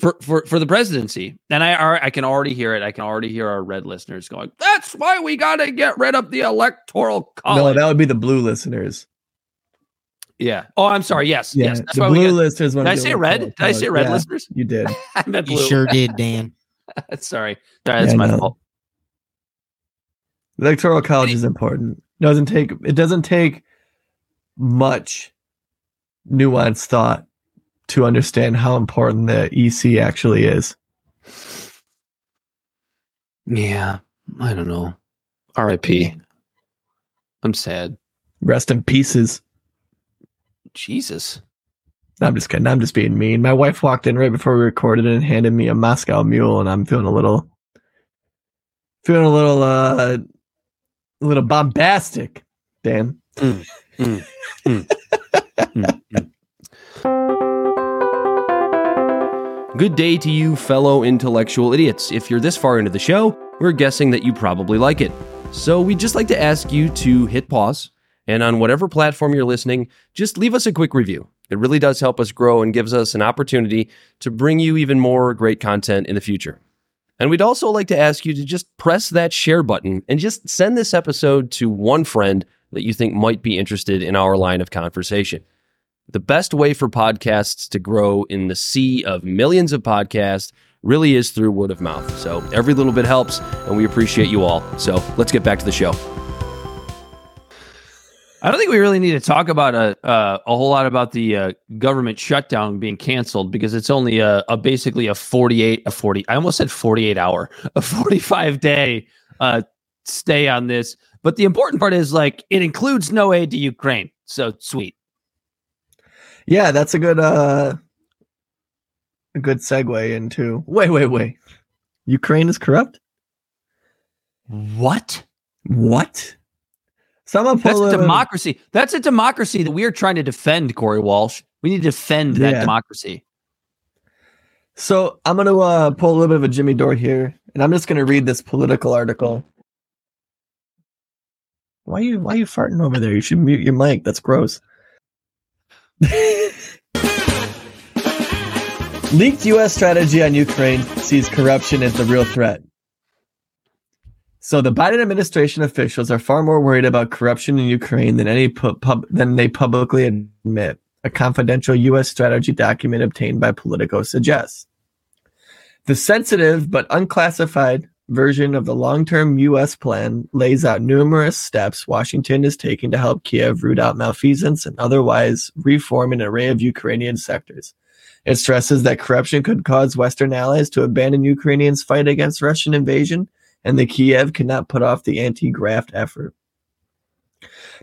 the presidency. And I can already hear it. I can already hear our red listeners going, that's why we got to get rid of the electoral college. No, that would be the blue listeners. Yeah. Oh, I'm sorry. Yes. Yeah. Yes. That's the blue listeners. Did I say red? Yeah, listeners? You did. I meant blue. You sure did, Dan. Sorry. That's my fault. Electoral college is important. It doesn't take much nuanced thought to understand how important the EC actually is. Yeah. I don't know. R.I.P. I'm sad. Rest in pieces. Jesus. I'm just kidding. I'm just being mean. My wife walked in right before we recorded and handed me a Moscow Mule, and I'm feeling a little bombastic, Dan. Good day to you, fellow intellectual idiots. If you're this far into the show, we're guessing that you probably like it. So we'd just like to ask you to hit pause. And on whatever platform you're listening, just leave us a quick review. It really does help us grow and gives us an opportunity to bring you even more great content in the future. And we'd also like to ask you to just press that share button and just send this episode to one friend that you think might be interested in our line of conversation. The best way for podcasts to grow in the sea of millions of podcasts really is through word of mouth. So every little bit helps, and we appreciate you all. So let's get back to the show. I don't think we really need to talk about a whole lot about the government shutdown being canceled because it's only a 45-day stay on this. But the important part is like it includes no aid to Ukraine. So sweet. Yeah, that's a good segue into wait. Ukraine is corrupt? What? Democracy. That's a democracy that we are trying to defend, Corey Walsh. We need to defend that democracy. So I'm going to pull a little bit of a Jimmy Dore here, and I'm just going to read this Political article. Why are you farting over there? You should mute your mic. That's gross. Leaked U.S. strategy on Ukraine sees corruption as the real threat. So the Biden administration officials are far more worried about corruption in Ukraine than they publicly admit, a confidential U.S. strategy document obtained by Politico suggests. The sensitive but unclassified version of the long-term U.S. plan lays out numerous steps Washington is taking to help Kiev root out malfeasance and otherwise reform an array of Ukrainian sectors. It stresses that corruption could cause Western allies to abandon Ukrainians' fight against Russian invasion, and that Kiev cannot put off the anti-graft effort.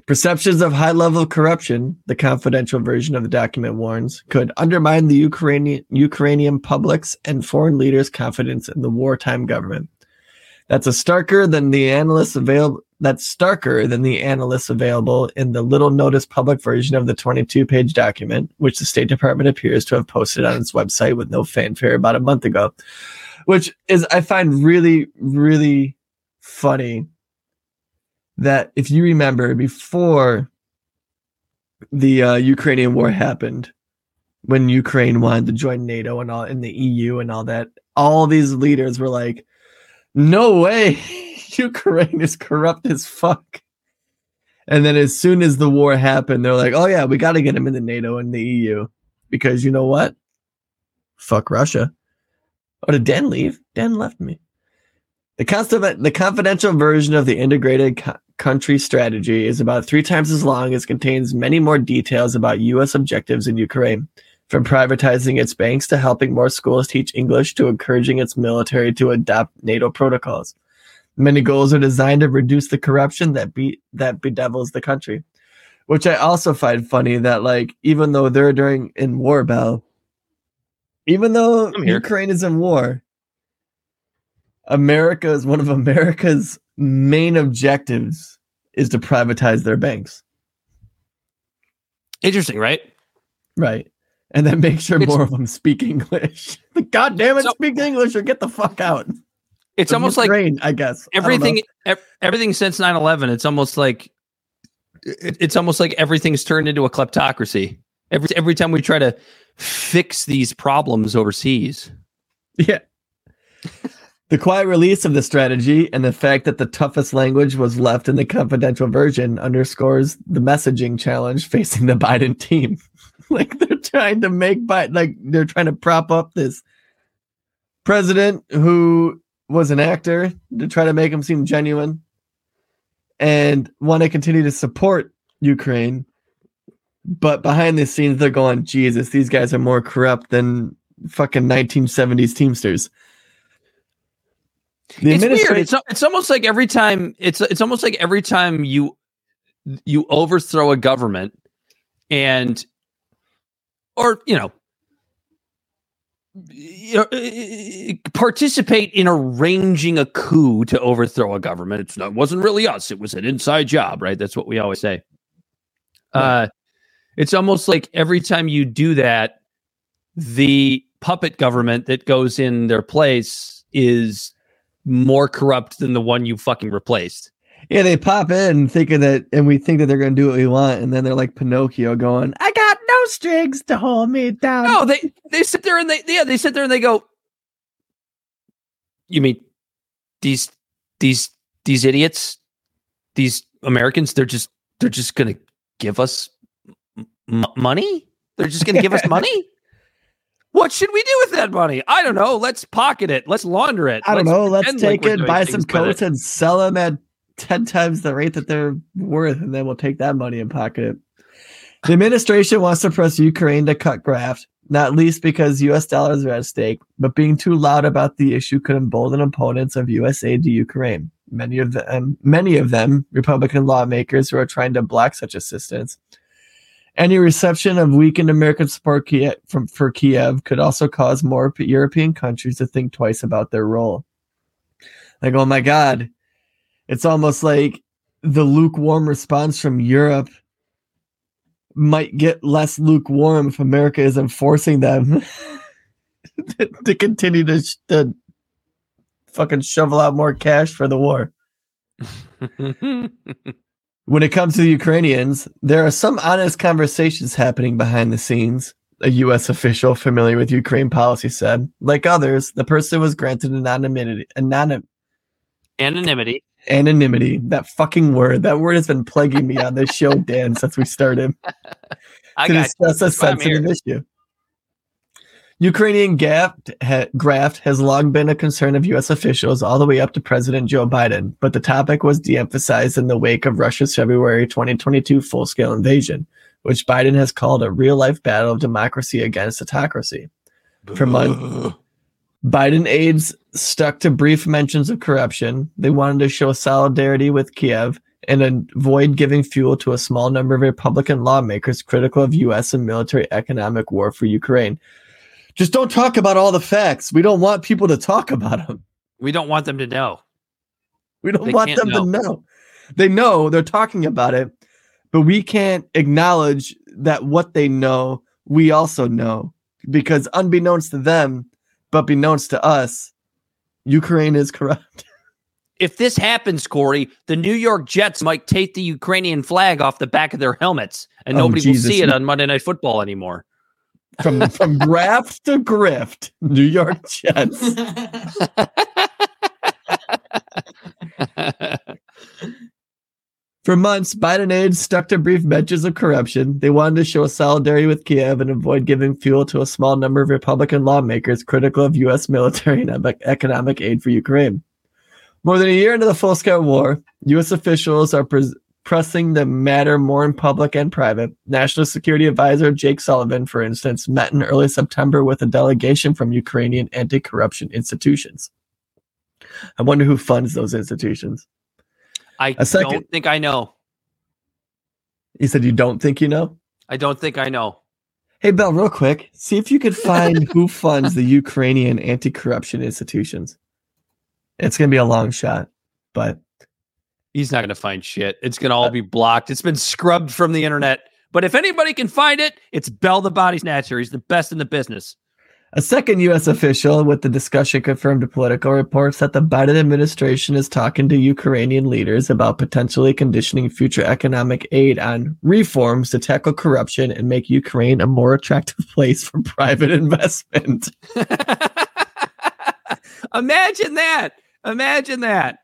Perceptions of high-level corruption, the confidential version of the document warns, could undermine the Ukrainian public's and foreign leaders' confidence in the wartime government. That's starker than the analysts available in the little-noticed public version of the 22-page document, which the State Department appears to have posted on its website with no fanfare about a month ago, which is, I find, really, really funny that, if you remember, before the Ukrainian war happened, when Ukraine wanted to join NATO and the EU and all that, all these leaders were like, no way, Ukraine is corrupt as fuck. And then as soon as the war happened, they're like, oh yeah, we got to get them into NATO and the EU. Because you know what? Fuck Russia. Oh, did Dan leave? Dan left me. The confidential version of the integrated country strategy is about 3 times as long as contains many more details about U.S. objectives in Ukraine, from privatizing its banks to helping more schools teach English to encouraging its military to adopt NATO protocols. Many goals are designed to reduce the corruption that bedevils the country, which I also find funny that, like, even though they're in war, Bell, even though Ukraine is in war, America is one of America's main objectives is to privatize their banks. Interesting, right? Right. And then make sure more of them speak English. God damn it, speak English or get the fuck out. It's almost Ukraine, like, I guess. Everything since 9/11, it's almost like everything's turned into a kleptocracy. Every time we try to fix these problems overseas. Yeah. The quiet release of the strategy and the fact that the toughest language was left in the confidential version underscores the messaging challenge facing the Biden team. Like, they're trying to make Biden, like, they're trying to prop up this president who was an actor to try to make him seem genuine and want to continue to support Ukraine. But behind the scenes, they're going, Jesus, these guys are more corrupt than fucking 1970s Teamsters. It's weird. It's almost like every time you overthrow a government, or participate in arranging a coup to overthrow a government. It wasn't really us. It was an inside job, right? That's what we always say. Yeah. It's almost like every time you do that, the puppet government that goes in their place is more corrupt than the one you fucking replaced. Yeah, they pop in thinking that, and we think that they're going to do what we want, and then they're like Pinocchio going, I got no strings to hold me down. No, they sit there and they go, you mean these idiots, these Americans, they're just going to give us money? They're just going to give us money? What should we do with that money? I don't know. Let's pocket it. Let's launder it. I don't know. Let's take it, buy some coats, and sell them at 10 times the rate that they're worth, and then we'll take that money and pocket it. The administration wants to press Ukraine to cut graft, not least because U.S. dollars are at stake, but being too loud about the issue could embolden opponents of U.S. aid to Ukraine. Many of them, Republican lawmakers who are trying to block such assistance. Any reception of weakened American support for Kiev could also cause more European countries to think twice about their role. Like, oh my God, it's almost like the lukewarm response from Europe might get less lukewarm if America is enforcing them to continue to fucking shovel out more cash for the war. When it comes to the Ukrainians, there are some honest conversations happening behind the scenes, a U.S. official familiar with Ukraine policy said. Like others, the person was granted anonymity. Anonymity. That fucking word. That word has been plaguing me on this show, Dan, since we started. To discuss a sensitive issue. Ukrainian graft has long been a concern of U.S. officials all the way up to President Joe Biden, but the topic was de-emphasized in the wake of Russia's February 2022 full-scale invasion, which Biden has called a real-life battle of democracy against autocracy. For months, Biden aides stuck to brief mentions of corruption. They wanted to show solidarity with Kiev and avoid giving fuel to a small number of Republican lawmakers critical of U.S. and military economic war for Ukraine. Just don't talk about all the facts. We don't want people to talk about them. We don't want them to know. We don't want them to know. They know they're talking about it, but we can't acknowledge that what they know, we also know. Because unbeknownst to them, but beknownst to us, Ukraine is corrupt. If this happens, Corey, the New York Jets might take the Ukrainian flag off the back of their helmets, and nobody will see it on Monday Night Football anymore. From graft to grift, New York Jets. For months, Biden aides stuck to brief mentions of corruption. They wanted to show solidarity with Kiev and avoid giving fuel to a small number of Republican lawmakers critical of U.S. military and economic aid for Ukraine. More than a year into the full-scale war, U.S. officials are pressing the matter more in public and private. National Security Advisor Jake Sullivan, for instance, met in early September with a delegation from Ukrainian anti-corruption institutions. I wonder who funds those institutions. I don't think I know. You said you don't think you know? I don't think I know. Hey, Bell, real quick, see if you could find who funds the Ukrainian anti-corruption institutions. It's going to be a long shot, but... He's not going to find shit. It's going to all be blocked. It's been scrubbed from the internet. But if anybody can find it, it's Bell the Body Snatcher. He's the best in the business. A second U.S. official with the discussion confirmed to Politico reports that the Biden administration is talking to Ukrainian leaders about potentially conditioning future economic aid on reforms to tackle corruption and make Ukraine a more attractive place for private investment. Imagine that. Imagine that.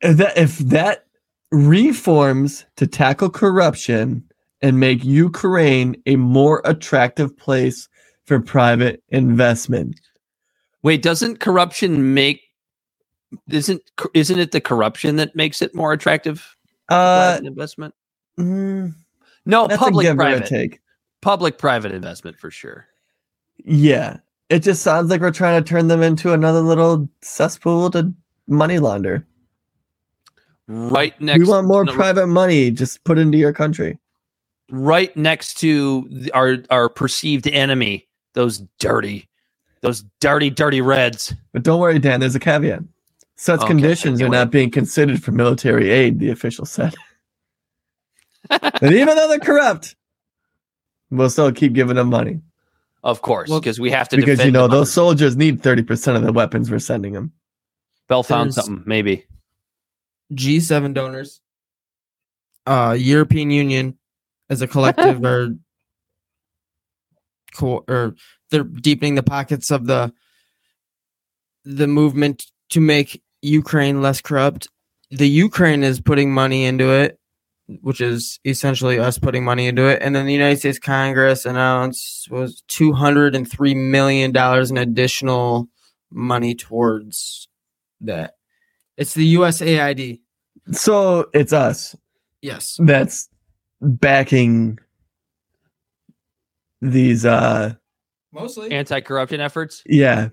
If that reforms to tackle corruption and make Ukraine a more attractive place for private investment. Wait, doesn't corruption make... Isn't it the corruption that makes it more attractive private investment? No, public-private. Public-private investment, for sure. Yeah. It just sounds like we're trying to turn them into another little cesspool to money launder. Right next... We want more private money just put into your country. Right next to our perceived enemy, those dirty Reds. But don't worry, Dan, there's a caveat. Such conditions are not being considered for military aid, the official said. But even though they're corrupt, we'll still keep giving them money. Of course, because we have to defend them. Because, those soldiers need 30% of the weapons we're sending them. Bell found something, maybe. G7 donors, European Union as a collective or they're deepening the pockets of the movement to make Ukraine less corrupt. The Ukraine is putting money into it, which is essentially us putting money into it. And then the United States Congress announced was $203 million in additional money towards that. It's the USAID. So it's us. Yes. That's backing these mostly anti-corruption efforts. Yeah.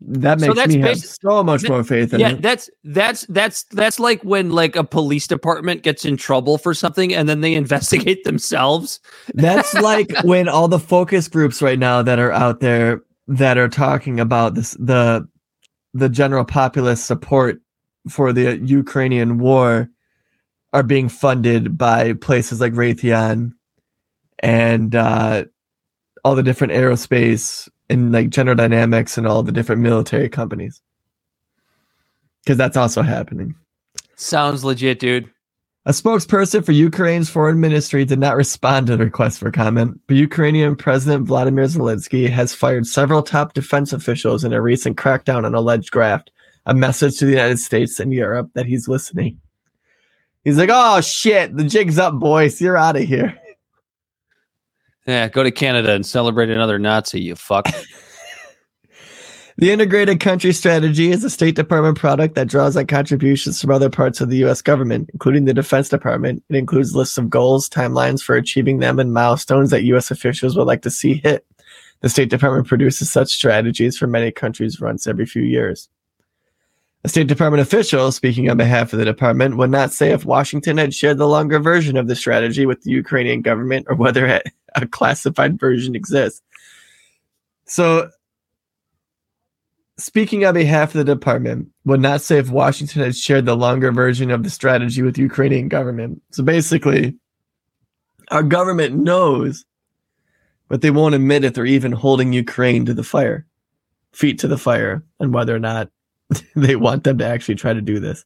That makes me have so much more faith in it. Yeah, that's like when like a police department gets in trouble for something and then they investigate themselves. That's like when all the focus groups right now that are out there that are talking about this the general populace support for the Ukrainian war are being funded by places like Raytheon and all the different aerospace and like General Dynamics and all the different military companies. Because that's also happening. Sounds legit, dude. A spokesperson for Ukraine's foreign ministry did not respond to the request for comment, but Ukrainian President Volodymyr Zelensky has fired several top defense officials in a recent crackdown on alleged graft, a message to the United States and Europe that he's listening. He's like, oh, shit, the jig's up, boys. You're out of here. Yeah, go to Canada and celebrate another Nazi, you fuck. The Integrated Country Strategy is a State Department product that draws on contributions from other parts of the U.S. government, including the Defense Department. It includes lists of goals, timelines for achieving them, and milestones that U.S. officials would like to see hit. The State Department produces such strategies for many countries once every few years. A State Department official, speaking on behalf of the department, would not say if Washington had shared the longer version of the strategy with the Ukrainian government or whether a classified version exists. So... Speaking on behalf of the department, would not say if Washington had shared the longer version of the strategy with the Ukrainian government. So basically, our government knows, but they won't admit if they're even holding Ukraine to the fire, feet to the fire, and whether or not they want them to actually try to do this.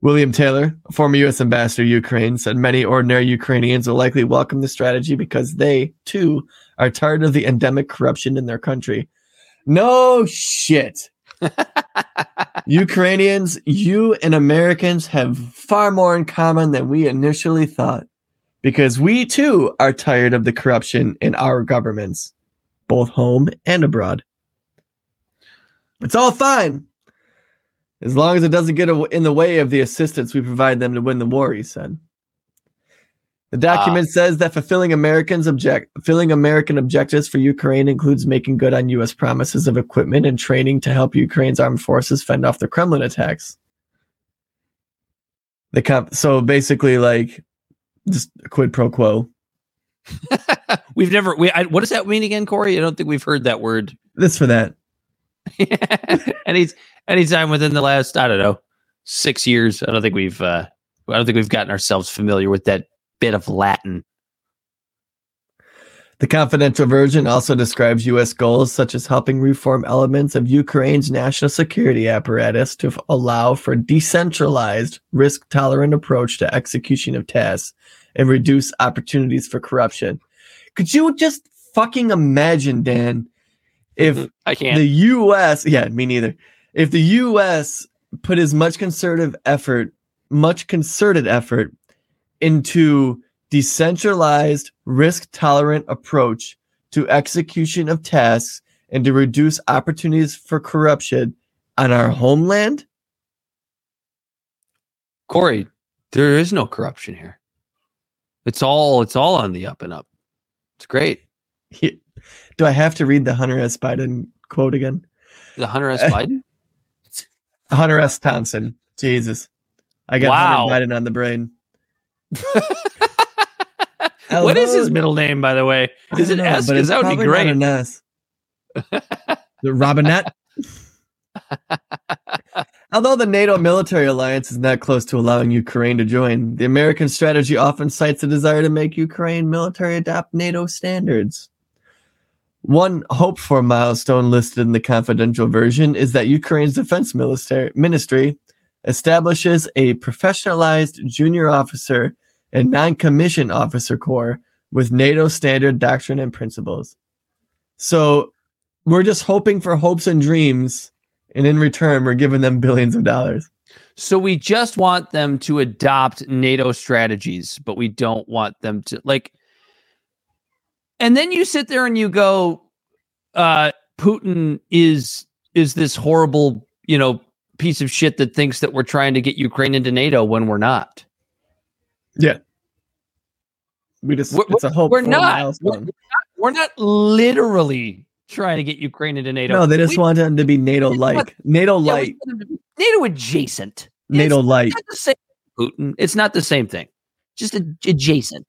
William Taylor, a former U.S. ambassador to Ukraine, said many ordinary Ukrainians will likely welcome the strategy because they, too, are tired of the endemic corruption in their country. No shit. Ukrainians, you and Americans have far more in common than we initially thought, because we too are tired of the corruption in our governments, both home and abroad. It's all fine as long as it doesn't get in the way of the assistance we provide them to win the war, he said. The document says that fulfilling American objectives for Ukraine includes making good on U.S. promises of equipment and training to help Ukraine's armed forces fend off the Kremlin attacks. So basically, like, just a quid pro quo. What does that mean again, Corey? I don't think we've heard that word. This for that. Anytime within the last, 6 years, I don't think we've gotten ourselves familiar with that bit of Latin. The confidential version also describes U.S. goals such as helping reform elements of Ukraine's national security apparatus to allow for decentralized, risk-tolerant approach to execution of tasks and reduce opportunities for corruption. Could you just fucking imagine, Dan, if the U.S. Yeah, me neither. If the U.S. put as much concerted effort into decentralized, risk-tolerant approach to execution of tasks and to reduce opportunities for corruption on our homeland? Corey, there is no corruption here. It's all on the up and up. It's great. Yeah. Do I have to read the Hunter S. Biden quote again? The Hunter S. Biden? Hunter S. Thompson. Jesus. I got Hunter Biden on the brain. What is his middle name, by the way? Is it S? Because that would be great. Not an S. The Robinette. Although the NATO military alliance is not close to allowing Ukraine to join, the American strategy often cites a desire to make Ukraine military adopt NATO standards. One hoped-for milestone listed in the confidential version is that Ukraine's defense ministry establishes a professionalized junior officer and non-commissioned officer corps with NATO standard doctrine and principles. So we're just hoping for hopes and dreams, and in return, we're giving them billions of dollars. So we just want them to adopt NATO strategies, but we don't want them to, like... And then you sit there and you go, Putin is this horrible, piece of shit that thinks that we're trying to get Ukraine into NATO when we're not. Yeah. We're not literally trying to get Ukraine into NATO. No, they just want them to be NATO-like. NATO-like. NATO-adjacent. NATO-like. Putin. It's not the same thing. Just adjacent.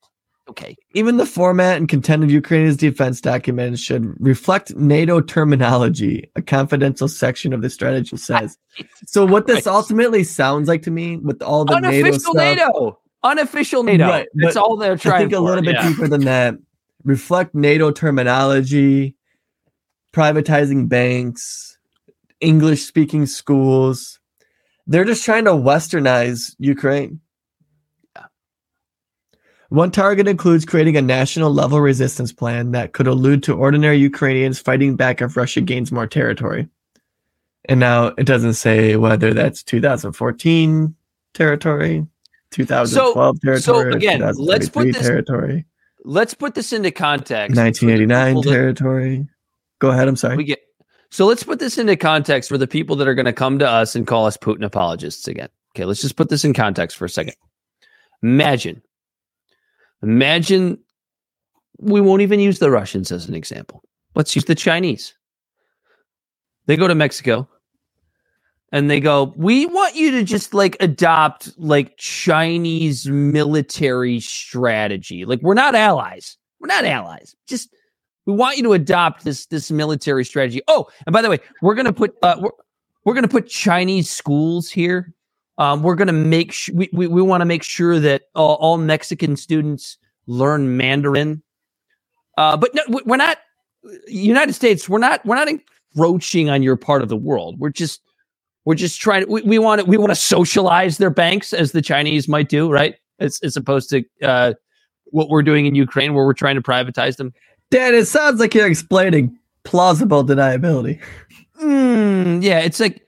Okay. Even the format and content of Ukraine's defense documents should reflect NATO terminology, a confidential section of the strategy says. So what this ultimately sounds like to me with all the unofficial NATO stuff. Unofficial NATO. Right, that's all they're trying to I think for, a little bit deeper than that. Reflect NATO terminology, privatizing banks, English-speaking schools. They're just trying to westernize Ukraine. One target includes creating a national-level resistance plan that could allude to ordinary Ukrainians fighting back if Russia gains more territory. And now it doesn't say whether that's 2014 territory, 2012 territory, so again, let's put this territory. Let's put this into context. 1989 territory. Go ahead. I'm sorry. So let's put this into context for the people that are going to come to us and call us Putin apologists again. Okay, let's just put this in context for a second. Imagine we won't even use the Russians as an example. Let's use the Chinese. They go to Mexico and they go, we want you to just like adopt like Chinese military strategy. Like we're not allies. We're not allies. Just we want you to adopt this military strategy. Oh, and by the way, we're going to put we're going to put Chinese schools here. We're going to make we want to make sure that all Mexican students learn Mandarin. But no, we're not United States. We're not encroaching on your part of the world. We're just trying. We want to socialize their banks as the Chinese might do, right? As opposed to what we're doing in Ukraine, where we're trying to privatize them. Dan, it sounds like you're explaining plausible deniability. Yeah, it's like.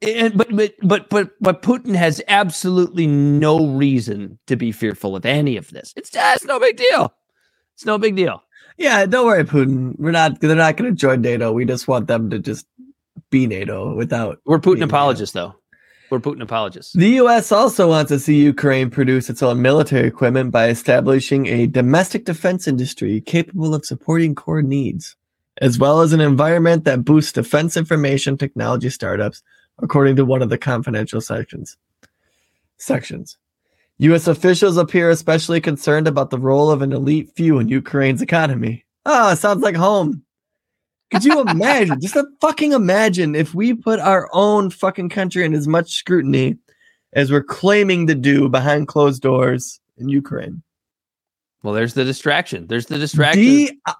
But Putin has absolutely no reason to be fearful of any of this. It's no big deal. It's no big deal. Yeah, don't worry, Putin. They're not going to join NATO. We just want them to just be NATO without. We're Putin apologists, NATO. Though. We're Putin apologists. The U.S. also wants to see Ukraine produce its own military equipment by establishing a domestic defense industry capable of supporting core needs, as well as an environment that boosts defense information technology startups, according to one of the confidential sections. U.S. officials appear especially concerned about the role of an elite few in Ukraine's economy. Oh, sounds like home. Could you imagine? Just fucking imagine if we put our own fucking country in as much scrutiny as we're claiming to do behind closed doors in Ukraine. Well, there's the distraction.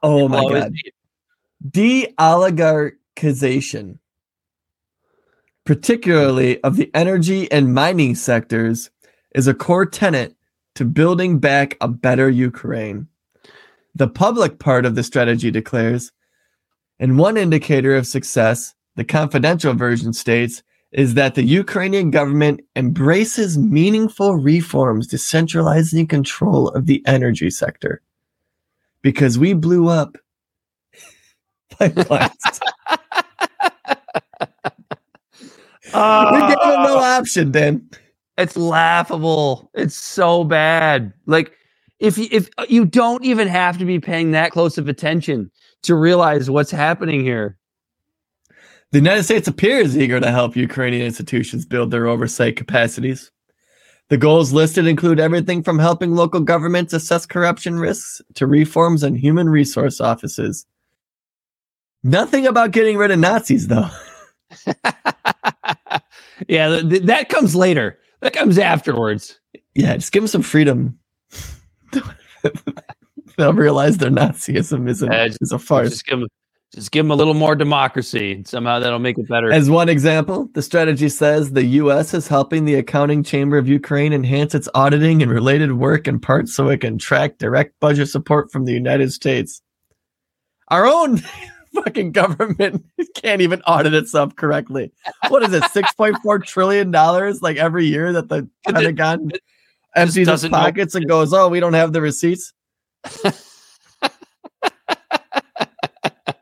Oh, my God. De-oligarchization, particularly of the energy and mining sectors, is a core tenet to building back a better Ukraine, the public part of the strategy declares. And one indicator of success, the confidential version states, is that the Ukrainian government embraces meaningful reforms to centralizing control of the energy sector. Because we blew up pipelines. We gave them no option, Dan. It's laughable. It's so bad. Like, if you don't even have to be paying that close of attention to realize what's happening here. The United States appears eager to help Ukrainian institutions build their oversight capacities. The goals listed include everything from helping local governments assess corruption risks to reforms in human resource offices. Nothing about getting rid of Nazis, though. Yeah, that comes later. That comes afterwards. Yeah, just give them some freedom. They'll realize their Nazism is a farce. Just give them a little more democracy, and somehow that'll make it better. As one example, the strategy says the U.S. is helping the accounting chamber of Ukraine enhance its auditing and related work in part so it can track direct budget support from the United States. Our own fucking government can't even audit itself correctly. What is it, $6.4 trillion like every year that the Pentagon empties its pockets and goes, oh, we don't have the receipts?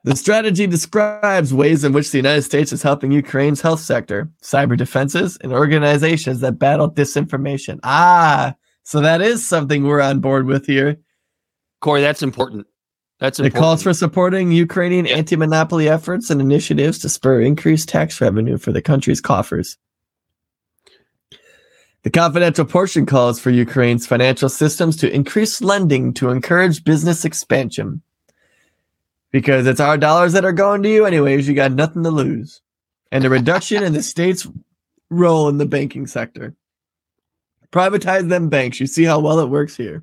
The strategy describes ways in which the United States is helping Ukraine's health sector, cyber defenses, and organizations that battle disinformation. So that is something we're on board with here. Corey, that's important. It calls for supporting Ukrainian anti-monopoly efforts and initiatives to spur increased tax revenue for the country's coffers. The confidential portion calls for Ukraine's financial systems to increase lending to encourage business expansion. Because it's our dollars that are going to you anyways, you got nothing to lose. And a reduction in the state's role in the banking sector. Privatize them banks. You see how well it works here.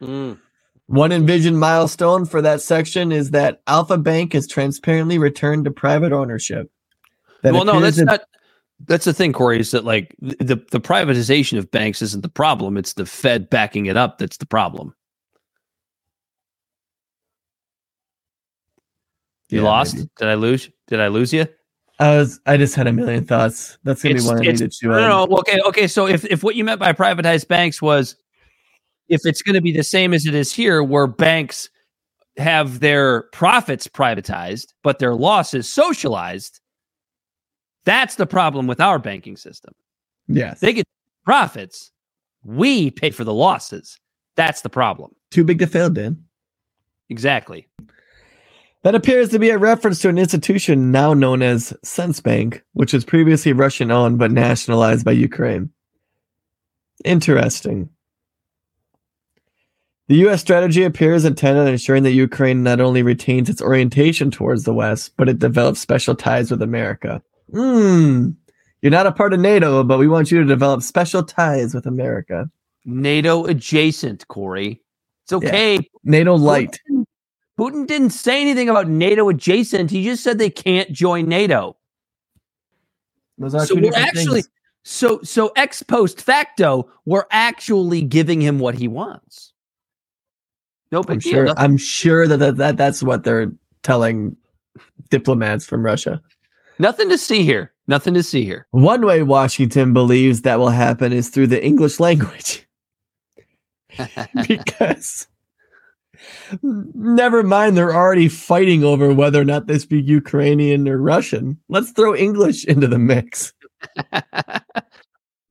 One envisioned milestone for that section is that Alpha Bank is transparently returned to private ownership. That's the thing, Corey, is that like the privatization of banks isn't the problem. It's the Fed backing it up that's the problem. You lost? Maybe. Did I lose? Did I lose you? I just had a million thoughts. That's going to be one I needed to. No. Okay. So if what you meant by privatized banks was if it's going to be the same as it is here, where banks have their profits privatized, but their losses socialized. That's the problem with our banking system. Yes. They get profits. We pay for the losses. That's the problem. Too big to fail, Dan. Exactly. That appears to be a reference to an institution now known as Centsbank, which was previously Russian-owned but nationalized by Ukraine. Interesting. The U.S. strategy appears intended on ensuring that Ukraine not only retains its orientation towards the West, but it develops special ties with America. You're not a part of NATO, but we want you to develop special ties with America. NATO adjacent, Corey. It's okay. Yeah. NATO light. Putin didn't say anything about NATO adjacent. He just said they can't join NATO. Those are two different things. So ex post facto, we're actually giving him what he wants. No big deal. I'm sure that's what they're telling diplomats from Russia. Nothing to see here. One way Washington believes that will happen is through the English language. Because never mind, they're already fighting over whether or not they speak Ukrainian or Russian. Let's throw English into the mix.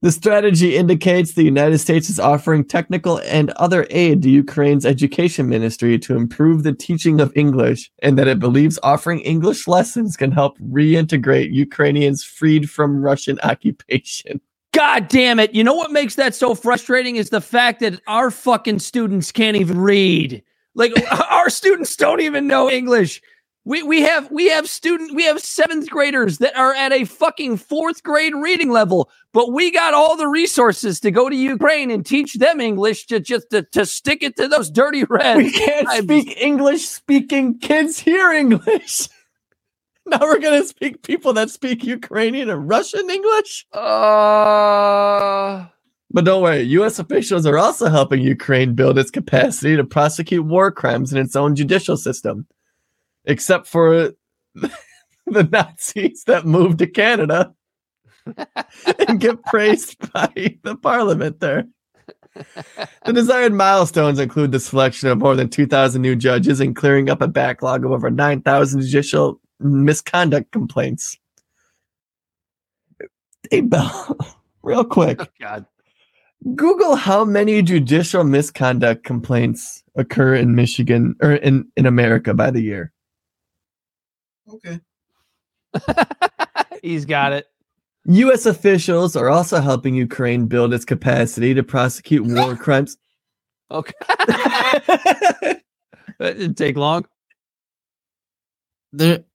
The strategy indicates the United States is offering technical and other aid to Ukraine's education ministry to improve the teaching of English, and that it believes offering English lessons can help reintegrate Ukrainians freed from Russian occupation. God damn it. You know what makes that so frustrating is the fact that our fucking students can't even read. Like our students don't even know English. We have 7th graders that are at a fucking 4th grade reading level, but we got all the resources to go to Ukraine and teach them English to stick it to those dirty Reds. We can't speak English speaking kids hear English. Now we're gonna speak people that speak Ukrainian and Russian English. But don't worry, U.S. officials are also helping Ukraine build its capacity to prosecute war crimes in its own judicial system. Except for the Nazis that moved to Canada and get praised by the parliament there. The desired milestones include the selection of more than 2,000 new judges and clearing up a backlog of over 9,000 judicial misconduct complaints. Hey, Bell, real quick. Oh, God. Google how many judicial misconduct complaints occur in Michigan or in America by the year. Okay. He's got it. U.S. officials are also helping Ukraine build its capacity to prosecute war crimes. Okay. That didn't take long. The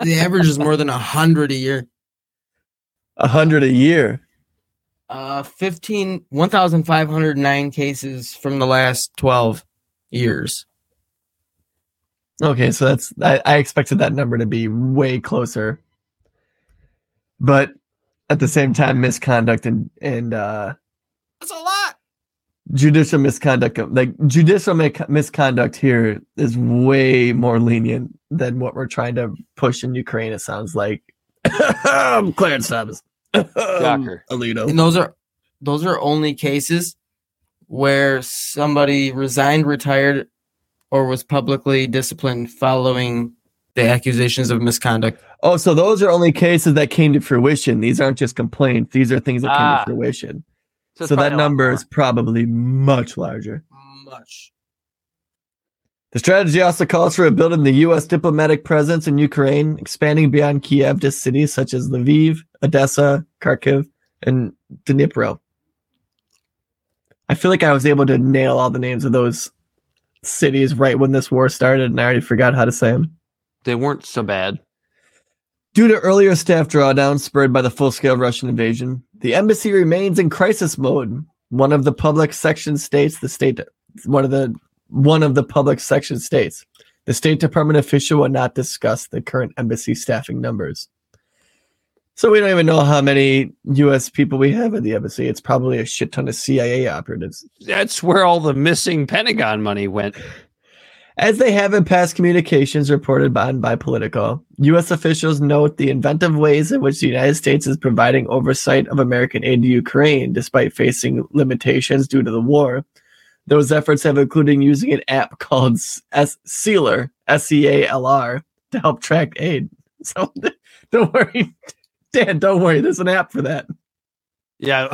average is more than 100 a year. 100 a year? 1,509 cases from the last 12 years. Okay, so that's I expected that number to be way closer, but at the same time, misconduct and that's a lot. Judicial misconduct, like judicial misconduct here, is way more lenient than what we're trying to push in Ukraine. It sounds like Clarence Thomas, Shocker, Alito, and those are only cases where somebody resigned, retired, or was publicly disciplined following the accusations of misconduct. Oh, so those are only cases that came to fruition. These aren't just complaints. These are things that came to fruition. So that number is probably much larger. Much. The strategy also calls for building the U.S. diplomatic presence in Ukraine, expanding beyond Kiev to cities such as Lviv, Odessa, Kharkiv, and Dnipro. I feel like I was able to nail all the names of those cities right when this war started, and I already forgot how to say them. They weren't so bad. Due to earlier staff drawdowns spurred by the full-scale Russian invasion, the embassy remains in crisis mode. One of the public section states, the State Department official will not discuss the current embassy staffing numbers. So we don't even know how many U.S. people we have at the embassy. It's probably a shit ton of CIA operatives. That's where all the missing Pentagon money went. As they have in past communications reported on by Politico, U.S. officials note the inventive ways in which the United States is providing oversight of American aid to Ukraine despite facing limitations due to the war. Those efforts have included using an app called Sealer, S-E-A-L-R, to help track aid. So don't worry, Dan, don't worry. There's an app for that. Yeah.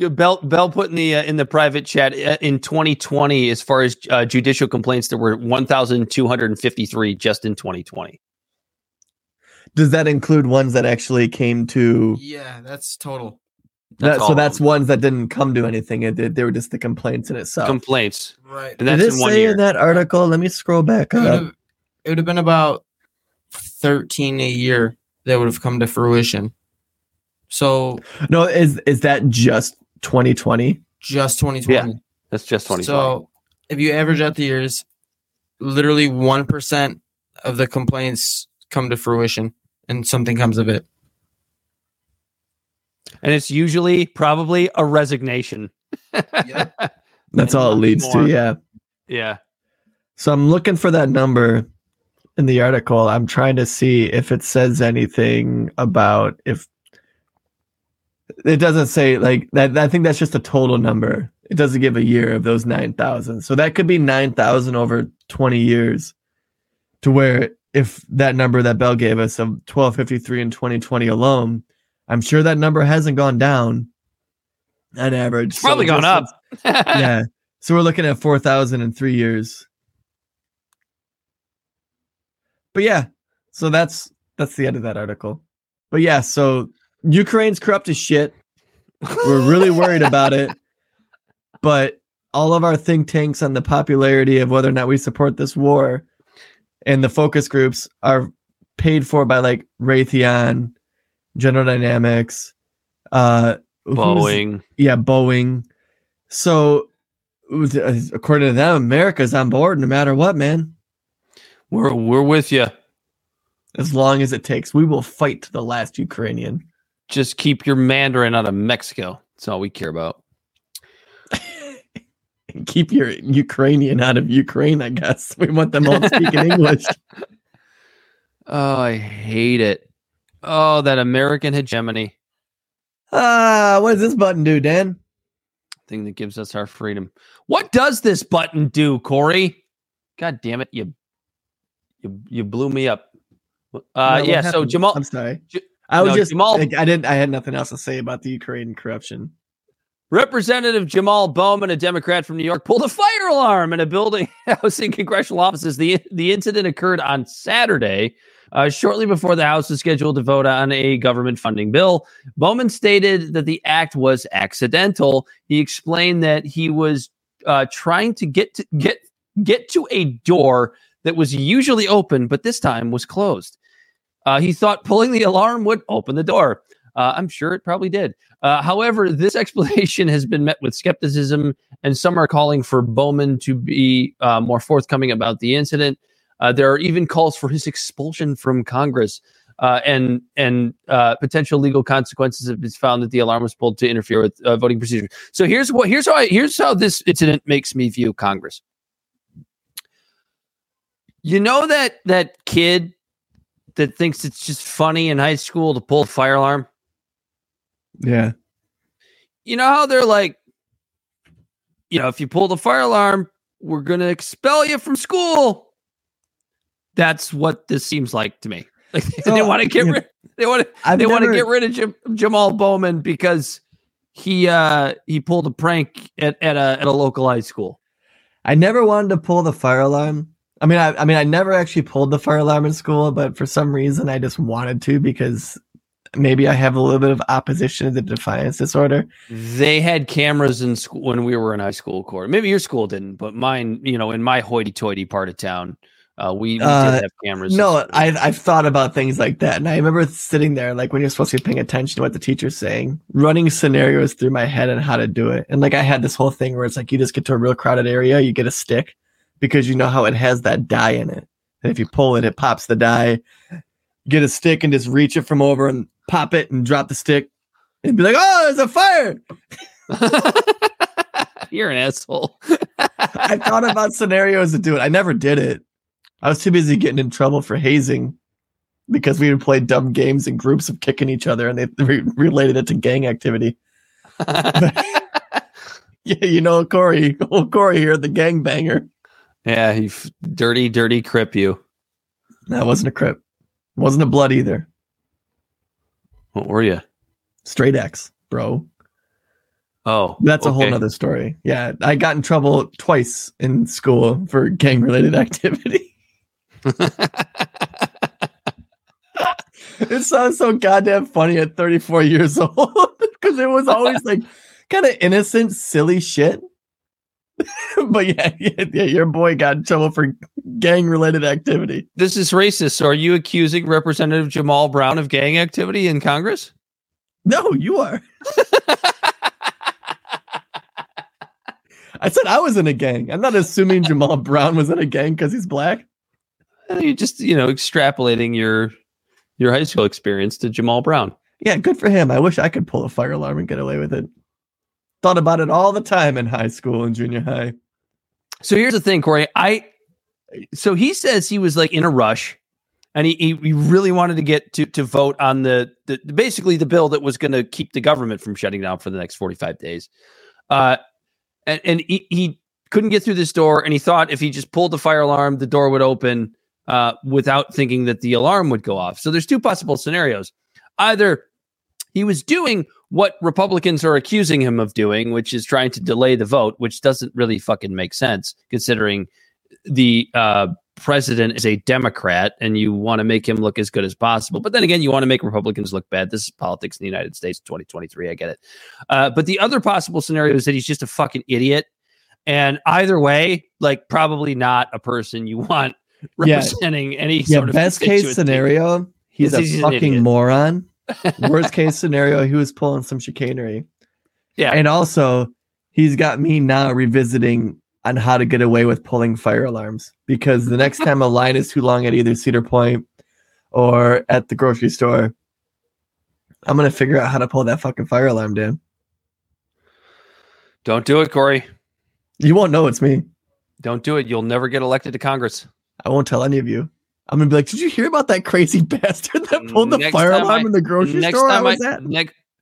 Bell put in the private chat in 2020, as far as judicial complaints, there were 1,253 just in 2020. Does that include ones that actually came to? Yeah, that's total. That's ones that didn't come to anything. They were just the complaints in itself. Complaints. Right. And that's in that article? Let me scroll back up. It would have been about 13 a year that would have come to fruition. So no, is that just 2020? Just 2020. Yeah, that's just 2020. So if you average out the years, literally 1% of the complaints come to fruition and something comes of it. And it's usually probably a resignation. Yep. That's all it leads to. Yeah. Yeah. So I'm looking for that number in the article. I'm trying to see if it says anything about if it doesn't say like that. I think that's just a total number. It doesn't give a year of those 9,000. So that could be 9,000 over 20 years to where if that number that Bell gave us of 1,253 in 2020 alone, I'm sure that number hasn't gone down on average. It's probably gone up. Yeah. So we're looking at 4,000 in 3 years. But yeah, so that's the end of that article. But yeah, so Ukraine's corrupt as shit. We're really worried about it. But all of our think tanks on the popularity of whether or not we support this war and the focus groups are paid for by like Raytheon, General Dynamics, Boeing. Yeah, Boeing. So according to them, America's on board no matter what, man. We're with you. As long as it takes, we will fight to the last Ukrainian. Just keep your Mandarin out of Mexico. That's all we care about. Keep your Ukrainian out of Ukraine, I guess. We want them all speaking English. Oh, I hate it. Oh, that American hegemony. What does this button do, Dan? Thing that gives us our freedom. What does this button do, Corey? God damn it, you blew me up. No, so Jamal, I'm sorry. I had nothing else to say about the Ukraine corruption. Representative Jamal Bowman, a Democrat from New York, pulled a fire alarm in a building housing congressional offices. The incident occurred on Saturday, shortly before the House is scheduled to vote on a government funding bill. Bowman stated that the act was accidental. He explained that he was trying to get to a door that was usually open, but this time was closed. He thought pulling the alarm would open the door. I'm sure it probably did. However, this explanation has been met with skepticism, and some are calling for Bowman to be more forthcoming about the incident. There are even calls for his expulsion from Congress and potential legal consequences if it's found that the alarm was pulled to interfere with voting procedures. So here's how this incident makes me view Congress. You know that kid that thinks it's just funny in high school to pull a fire alarm? Yeah. You know how they're like, you know, if you pull the fire alarm, we're going to expel you from school. That's what this seems like to me. Like they want to get rid. They want to get rid of Jamal Bowman because he pulled a prank at a local high school. I never wanted to pull the fire alarm. I never actually pulled the fire alarm in school, but for some reason I just wanted to because maybe I have a little bit of opposition to the defiance disorder. They had cameras in school when we were in high school, Court. Maybe your school didn't, but mine, you know, in my hoity-toity part of town, we did have cameras. No, I've thought about things like that, and I remember sitting there, like when you're supposed to be paying attention to what the teacher's saying, running scenarios through my head on how to do it. And like I had this whole thing where it's like you just get to a real crowded area, you get a stick. Because you know how it has that die in it. And if you pull it, it pops the die. Get a stick and just reach it from over and pop it and drop the stick. And be like, oh, there's a fire. You're an asshole. I thought about scenarios to do it. I never did it. I was too busy getting in trouble for hazing because we would play dumb games in groups of kicking each other, and they related it to gang activity. Yeah, you know, Corey, old Corey here, the gangbanger. Yeah, he dirty Crip you. No, it wasn't a Crip. It wasn't a blood either. What were you? Straight X, bro. Oh, that's okay. A whole nother story. Yeah, I got in trouble twice in school for gang-related activity. It sounds so goddamn funny at 34 years old because it was always like kind of innocent, silly shit. But yeah, your boy got in trouble for gang-related activity. This is racist. So are you accusing Representative Jamal Brown of gang activity in Congress? No, you are. I said I was in a gang. I'm not assuming Jamal Brown was in a gang because he's black. You're just, extrapolating your high school experience to Jamal Brown. Yeah, good for him. I wish I could pull a fire alarm and get away with it. Thought about it all the time in high school and junior high. So here's the thing, Corey. So he says he was like in a rush and he really wanted to get to vote on the basically the bill that was going to keep the government from shutting down for the next 45 days. And he couldn't get through this door. And he thought if he just pulled the fire alarm, the door would open without thinking that the alarm would go off. So there's two possible scenarios. Either he was doing what Republicans are accusing him of doing, which is trying to delay the vote, which doesn't really fucking make sense considering the president is a Democrat and you want to make him look as good as possible. But then again, you want to make Republicans look bad. This is politics in the United States, 2023. I get it. But the other possible scenario is that he's just a fucking idiot. And either way, like probably not a person you want representing any sort of best case scenario. He's a fucking moron. Worst case scenario, he was pulling some chicanery. Yeah. And also, he's got me now revisiting on how to get away with pulling fire alarms, because the next time a line is too long at either Cedar Point or at the grocery store, I'm going to figure out how to pull that fucking fire alarm, dude. Don't do it, Corey. You won't know it's me. Don't do it. You'll never get elected to Congress. I won't tell any of you. I'm going to be like, did you hear about that crazy bastard that pulled the fire alarm in the grocery store?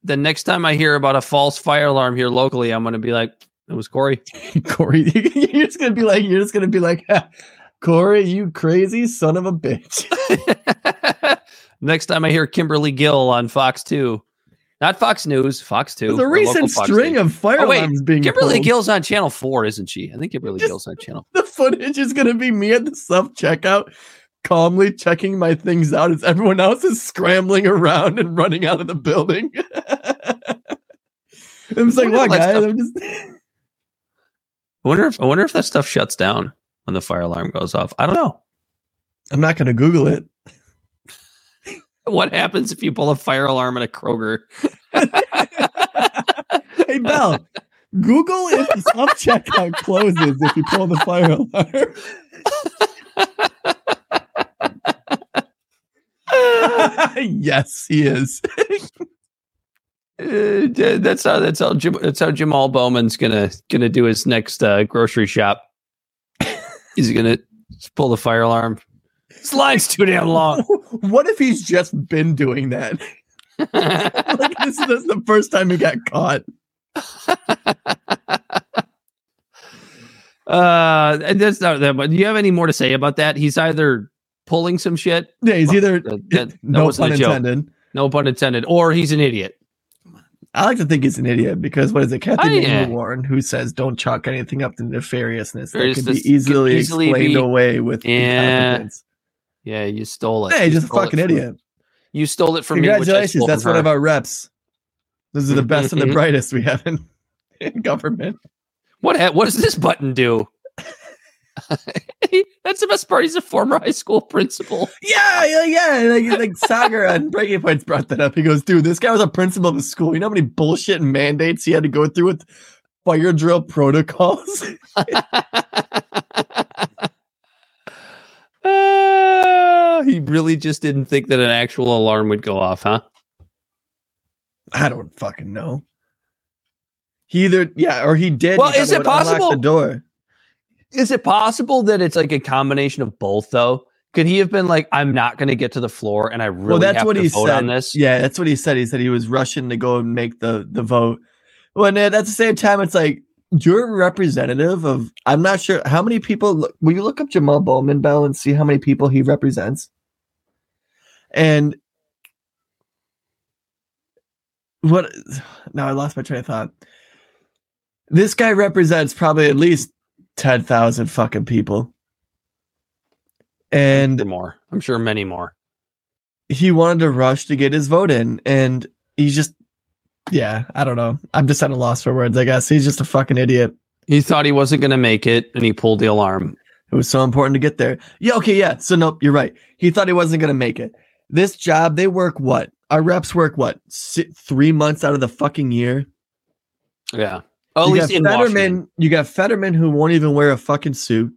The next time I hear about a false fire alarm here locally, I'm going to be like, it was Corey. Corey, you're just going to be like, Corey, you crazy son of a bitch. Next time I hear Kimberly Gill on Fox 2, not Fox News, Fox 2. There's a recent string of fire alarms being Kimberly pulled. Gill's on Channel 4, isn't she? I think Kimberly Gill's on Channel 4. The footage is going to be me at the self-checkout, calmly checking my things out as everyone else is scrambling around and running out of the building. I'm just like, what, guys? I'm just... I wonder if that stuff shuts down when the fire alarm goes off. I don't know. I'm not going to Google it. What happens if you pull a fire alarm at a Kroger? Hey, Belle, Google if the self-checkout closes if you pull the fire alarm. Yes, he is. That's how Jamal Bowman's gonna do his next grocery shop. He's gonna pull the fire alarm. This line's too damn long. What if he's just been doing that? Like this is the first time he got caught. That's not that much. Do you have any more to say about that? He's either pulling some shit. Yeah, he's either no pun intended. No pun intended, or he's an idiot. I like to think he's an idiot because what is it? Kathy Warren, who says don't chalk anything up to nefariousness that can be easily explained away with incompetence. Yeah, you stole it. Hey, just a fucking idiot. You stole it from me. Congratulations, that's one of our reps. Those are the best and the brightest we have in government. What does this button do? That's the best part. He's a former high school principal. Yeah. Like Sagar on Breaking Points brought that up. He goes, dude, this guy was a principal of the school. You know how many bullshit mandates he had to go through with fire drill protocols? He really just didn't think that an actual alarm would go off, huh? I don't fucking know. He either, yeah, or he did. Well, is it possible? The door. Is it possible that it's like a combination of both, though? Could he have been like, I'm not going to get to the floor, and I really have to vote on this? Yeah, that's what he said. He said he was rushing to go and make the vote. When at the same time, it's like, you're representative of, I'm not sure how many people, will you look up Jamal Bowman, Bell, and see how many people he represents? And what, now I lost my train of thought. This guy represents probably at least 10,000 fucking people. And more, I'm sure many more. He wanted to rush to get his vote in, and he just, yeah, I don't know. I'm just at a loss for words, I guess. He's just a fucking idiot. He thought he wasn't going to make it, and he pulled the alarm. It was so important to get there. Yeah, okay, yeah. So, nope, you're right. He thought he wasn't going to make it. This job, they work what? Our reps work what? 3 months out of the fucking year? Yeah. Oh, at least in Washington. You got Fetterman, who won't even wear a fucking suit.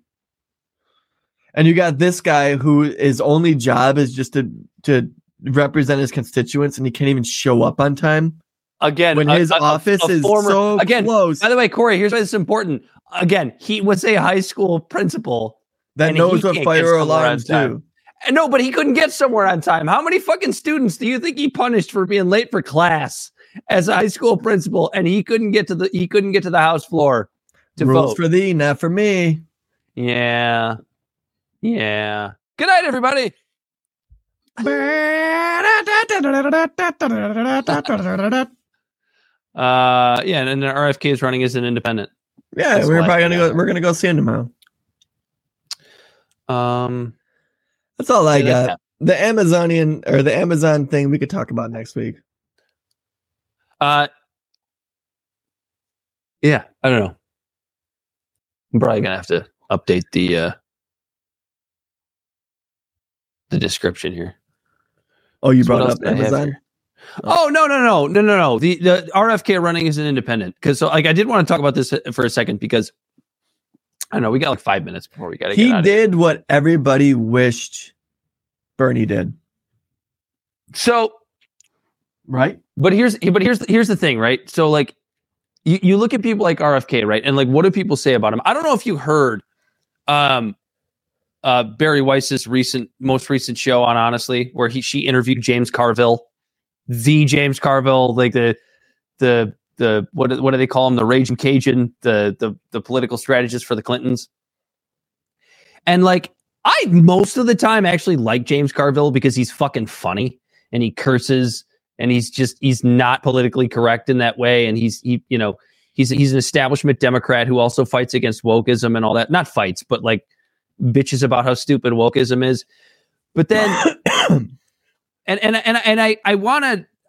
And you got this guy who his only job is just to represent his constituents, and he can't even show up on time. Again, when his office is so close. By the way, Corey, here's why this is important. Again, he was a high school principal that knows what fire alarms do. And no, but he couldn't get somewhere on time. How many fucking students do you think he punished for being late for class as a high school principal? And he couldn't get to the house floor to vote. Rules for thee, not for me. Yeah. Yeah. Good night, everybody. Yeah, and then RFK is running as an independent. Yeah, that's we're probably gonna go see him tomorrow. That's all I got. The Amazonian or the Amazon thing we could talk about next week. Yeah, I don't know. I'm probably gonna have to update the description here. Oh, you brought up Amazon? Oh, no. The RFK running is an independent. Because I did want to talk about this for a second because I don't know, we got like 5 minutes before we got to get out of here. He did what everybody wished Bernie did. So, right? But here's the thing, right? So like you look at people like RFK, right? And like what do people say about him? I don't know if you heard Barry Weiss's most recent show on Honestly, where she interviewed James Carville. The James Carville, like the what do they call him? The Raging Cajun, the political strategist for the Clintons. And like I most of the time actually like James Carville because he's fucking funny and he curses and he's not politically correct in that way, and he's an establishment Democrat who also fights against wokeism and all that. Not fights, but like bitches about how stupid wokeism is. But then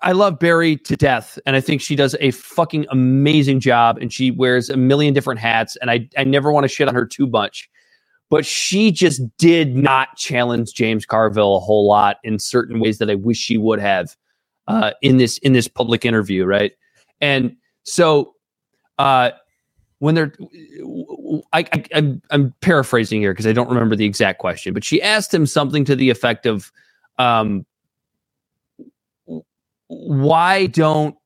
I love Barry to death, and I think she does a fucking amazing job, and she wears a million different hats, and I never want to shit on her too much, but she just did not challenge James Carville a whole lot in certain ways that I wish she would have in this public interview, right? And so when they're, I'm paraphrasing here because I don't remember the exact question, but she asked him something to the effect of. Why don't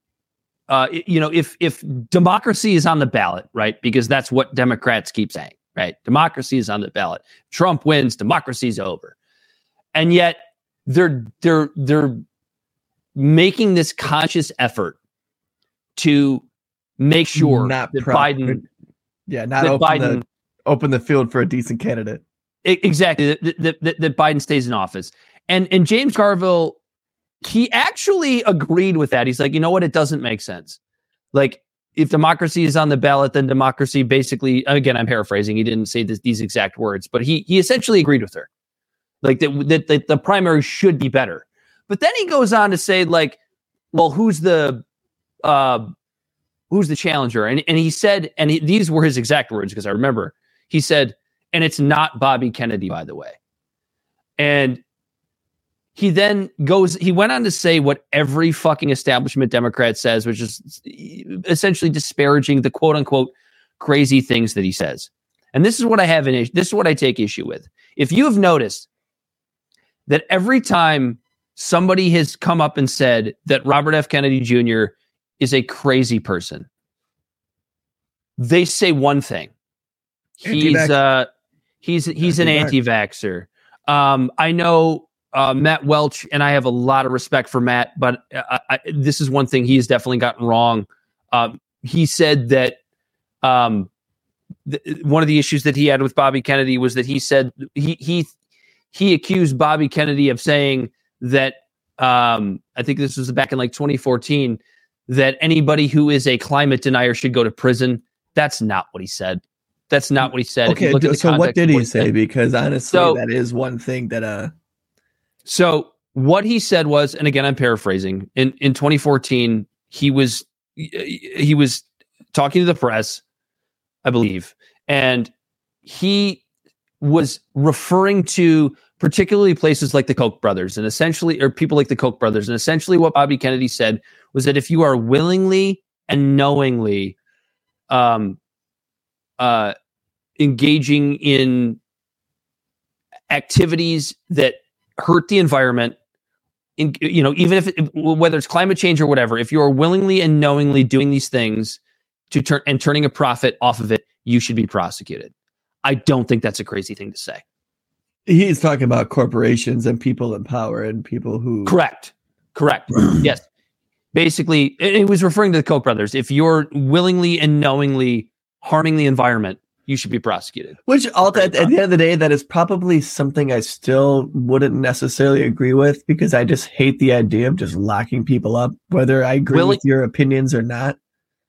if democracy is on the ballot, right? Because that's what Democrats keep saying, right? Democracy is on the ballot. Trump wins, democracy's over. And yet they're making this conscious effort to make sure that Biden open the field for a decent candidate. Exactly. That Biden stays in office. And James Carville, he actually agreed with that. He's like, you know what? It doesn't make sense. Like, if democracy is on the ballot, then democracy basically, again, I'm paraphrasing. He didn't say these exact words, but he essentially agreed with her. Like, that the primary should be better. But then he goes on to say, like, well, who's the challenger? And he said, these were his exact words because I remember. He said, and it's not Bobby Kennedy, by the way. And he then goes, he went on to say what every fucking establishment Democrat says, which is essentially disparaging the quote unquote crazy things that he says. And this is what I have an issue. This is what I take issue with. If you have noticed that every time somebody has come up and said that Robert F. Kennedy Jr. is a crazy person, They say one thing. He's an anti-vaxxer. I know Matt Welch, and I have a lot of respect for Matt, but this is one thing he's definitely gotten wrong. He said that one of the issues that he had with Bobby Kennedy was that he said he accused Bobby Kennedy of saying that I think this was back in like 2014 that anybody who is a climate denier should go to prison. That's not what he said. That's not what he said. Okay, so what did he say? Because honestly, that is one thing that. So what he said was, and again, I'm paraphrasing. In 2014, he was talking to the press, I believe, and he was referring to particularly places like the Koch brothers, and essentially, or people like the Koch brothers, and essentially, what Bobby Kennedy said was that if you are willingly and knowingly, engaging in activities that hurt the environment, even if whether it's climate change or whatever, if you are willingly and knowingly doing these things turning a profit off of it, you should be prosecuted. I don't think that's a crazy thing to say. He's talking about corporations and people in power and people who correct. Yes. Basically, it was referring to the Koch brothers. If you're willingly and knowingly harming the environment, you should be prosecuted. Which, at the end of the day, that is probably something I still wouldn't necessarily agree with, because I just hate the idea of just locking people up, whether I agree with your opinions or not.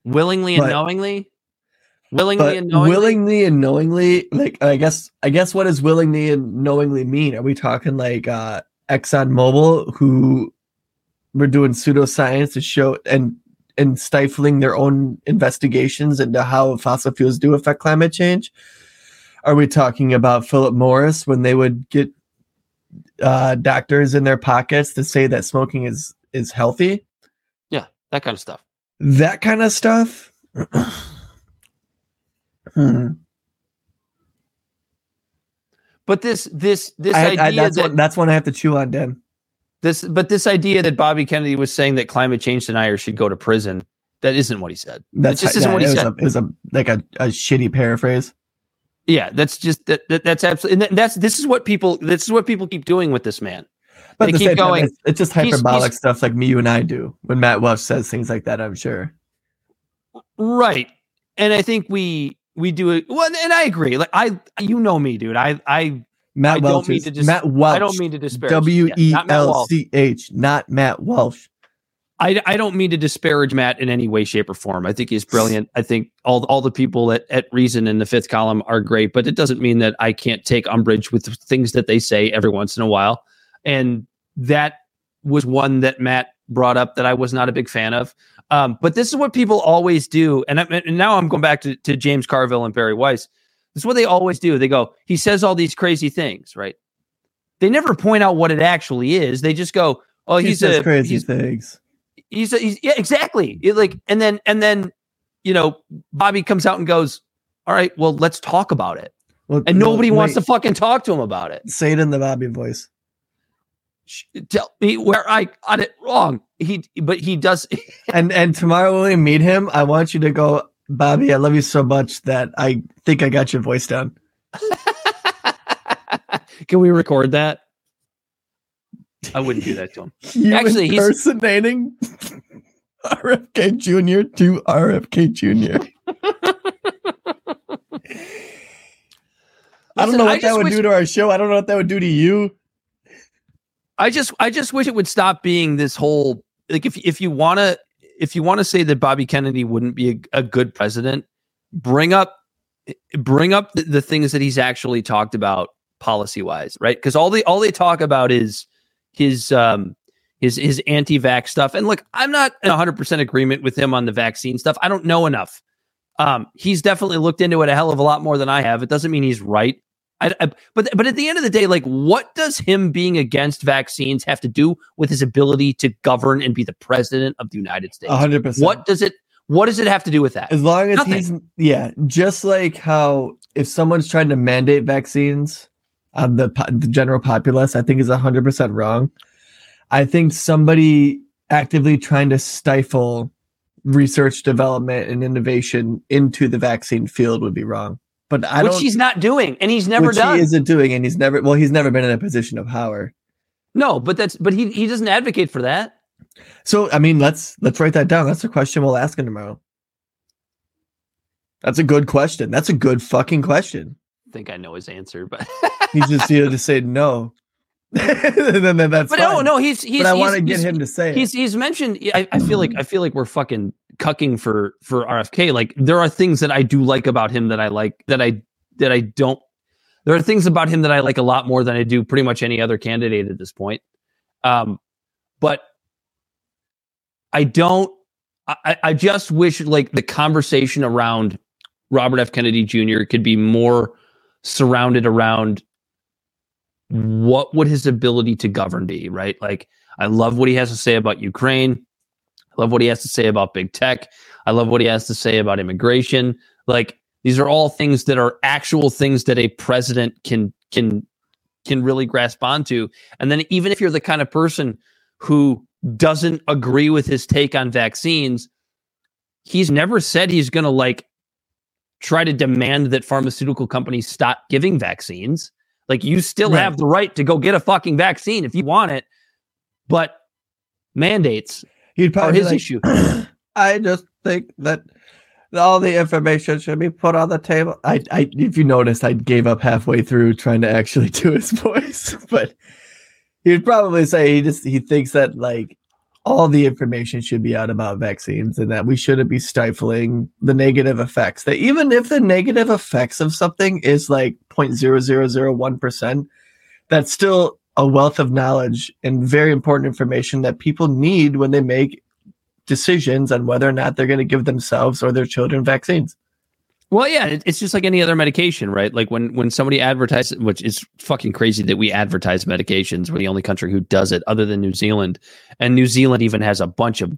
Willingly and knowingly. Like, I guess, what does willingly and knowingly mean? Are we talking like ExxonMobil, who? We're doing pseudoscience to show and stifling their own investigations into how fossil fuels do affect climate change? Are we talking about Philip Morris, when they would get doctors in their pockets to say that smoking is healthy? Yeah, that kind of stuff. But this idea, that's one I have to chew on, Dan. This idea that Bobby Kennedy was saying that climate change deniers should go to prison, that isn't what he said. That just isn't what he said. It was a shitty paraphrase. Yeah, that's absolutely. And this is what people keep doing with this man. But they keep going. It's just hyperbolic stuff like me, you, and I do when Matt Welch says things like that. I'm sure. Right, and I think we do it well, and I agree. Like me, dude. Matt Welch. I don't mean to disparage. WELCH, not Matt Welch. I don't mean to disparage Matt in any way, shape, or form. I think he's brilliant. I think all the people at Reason in the Fifth Column are great, but it doesn't mean that I can't take umbrage with the things that they say every once in a while. And that was one that Matt brought up that I was not a big fan of. But this is what people always do. And now I'm going back to James Carville and Barry Weiss. That's what they always do. They go, he says all these crazy things, right? They never point out what it actually is. They just go, "Oh, he says crazy things." Yeah, exactly. And then Bobby comes out and goes, "All right, well, let's talk about it." Nobody wants to fucking talk to him about it. Say it in the Bobby voice. Tell me where I got it wrong. He does. and tomorrow when we meet him, I want you to go, "Bobby, I love you so much that I think I got your voice down." Can we record that? I wouldn't do that to him. Actually, impersonating RFK Jr. to RFK Jr. I don't know what that would do to our show. I don't know what that would do to you. I just wish it would stop being this whole, like, if you want to say that Bobby Kennedy wouldn't be a good president, bring up the things that he's actually talked about policy wise, right? Because all they talk about is his anti-vax stuff. And look, I'm not in 100% agreement with him on the vaccine stuff. I don't know enough. He's definitely looked into it a hell of a lot more than I have. It doesn't mean he's right. But at the end of the day, like, what does him being against vaccines have to do with his ability to govern and be the president of the United States? 100%. What does it have to do with that? As long as Nothing. Just like how if someone's trying to mandate vaccines on the general populace, I think is 100% wrong. I think somebody actively trying to stifle research, development, and innovation into the vaccine field would be wrong. But I don't. Which he's not doing, and he's never done. He isn't doing, and he's never. Well, he's never been in a position of power. No, but that's. But he doesn't advocate for that. So I mean, let's write that down. That's a question we'll ask him tomorrow. That's a good question. That's a good fucking question. I think I know his answer, but he's just here to say no. And then that's. But fine. No, he's. But I want to get him to say. He's mentioned. I feel like we're fucking cucking for RFK. Like, there are things that I do like about him that I like that I don't. There are things about him that I like a lot more than I do pretty much any other candidate at this point. But I don't. I just wish, like, the conversation around Robert F. Kennedy Jr. could be more surrounded around what would his ability to govern be, right? Like, I love what he has to say about Ukraine. I love what he has to say about big tech. I love what he has to say about immigration. Like, these are all things that are actual things that a president can really grasp onto. And then even if you're the kind of person who doesn't agree with his take on vaccines, he's never said he's going to, like, try to demand that pharmaceutical companies stop giving vaccines. Like, you still have the right to go get a fucking vaccine if you want it, but mandates are his issue. I just think that all the information should be put on the table. I if you noticed, I gave up halfway through trying to actually do his voice, but he'd probably say he thinks that, like, all the information should be out about vaccines, and that we shouldn't be stifling the negative effects. That even if the negative effects of something is like 0.0001%, that's still a wealth of knowledge and very important information that people need when they make decisions on whether or not they're going to give themselves or their children vaccines. Well, yeah, it's just like any other medication, right? Like, when somebody advertises, which is fucking crazy that we advertise medications. We're the only country who does it other than New Zealand. And New Zealand even has a bunch of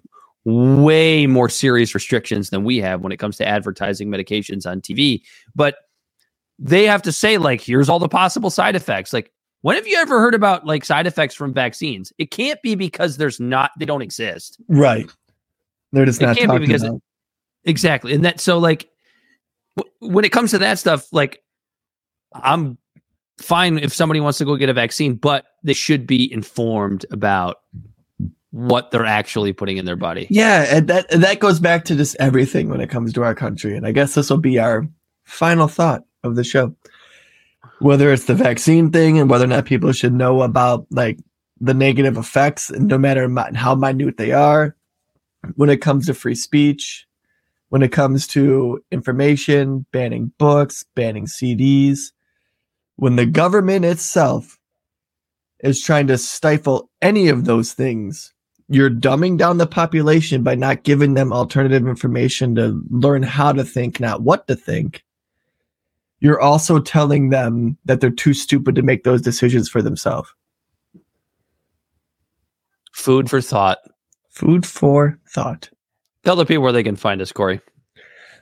way more serious restrictions than we have when it comes to advertising medications on TV. But they have to say, like, here's all the possible side effects. Like, when have you ever heard about, like, side effects from vaccines? It can't be because they don't exist. Right. They're just not talking about it. Exactly. And that, so, like, when it comes to that stuff, like, I'm fine if somebody wants to go get a vaccine, but they should be informed about what they're actually putting in their body. Yeah, and that goes back to just everything when it comes to our country. And I guess this will be our final thought of the show. Whether it's the vaccine thing and whether or not people should know about, like, the negative effects, no matter how minute they are, when it comes to free speech, when it comes to information, banning books, banning CDs, when the government itself is trying to stifle any of those things, you're dumbing down the population by not giving them alternative information to learn how to think, not what to think. You're also telling them that they're too stupid to make those decisions for themselves. Food for thought. Food for thought. Tell the people where they can find us, Corey.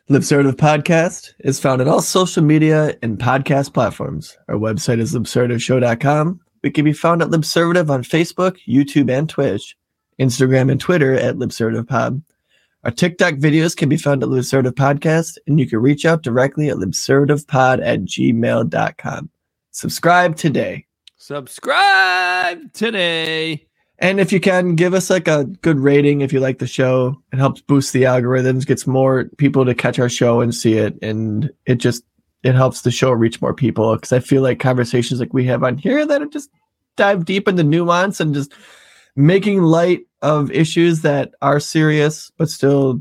Libservative Podcast is found on all social media and podcast platforms. Our website is libservativeshow.com. We can be found at Libservative on Facebook, YouTube, and Twitch. Instagram and Twitter at LibservativePod. Our TikTok videos can be found at Libservative Podcast, and you can reach out directly at libservativepod@gmail.com. Subscribe today. Subscribe today. And if you can, give us, like, a good rating if you like the show. It helps boost the algorithms, gets more people to catch our show and see it. And it helps the show reach more people, because I feel like conversations like we have on here that are just dive deep into nuance and just making light of issues that are serious, but still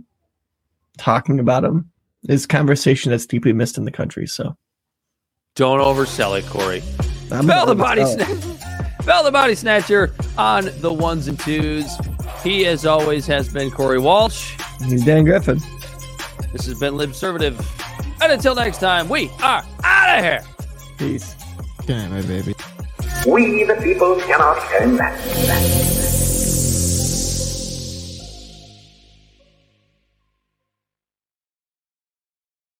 talking about them is conversation that's deeply missed in the country. So don't oversell it, Corey. Spell the body snatcher. Bell the Body Snatcher on the ones and twos. He, as always, has been Corey Walsh. He's Dan Griffin. This has been Libservative. And until next time, we are out of here. Peace. Good night, my baby. We, the people, cannot turn back.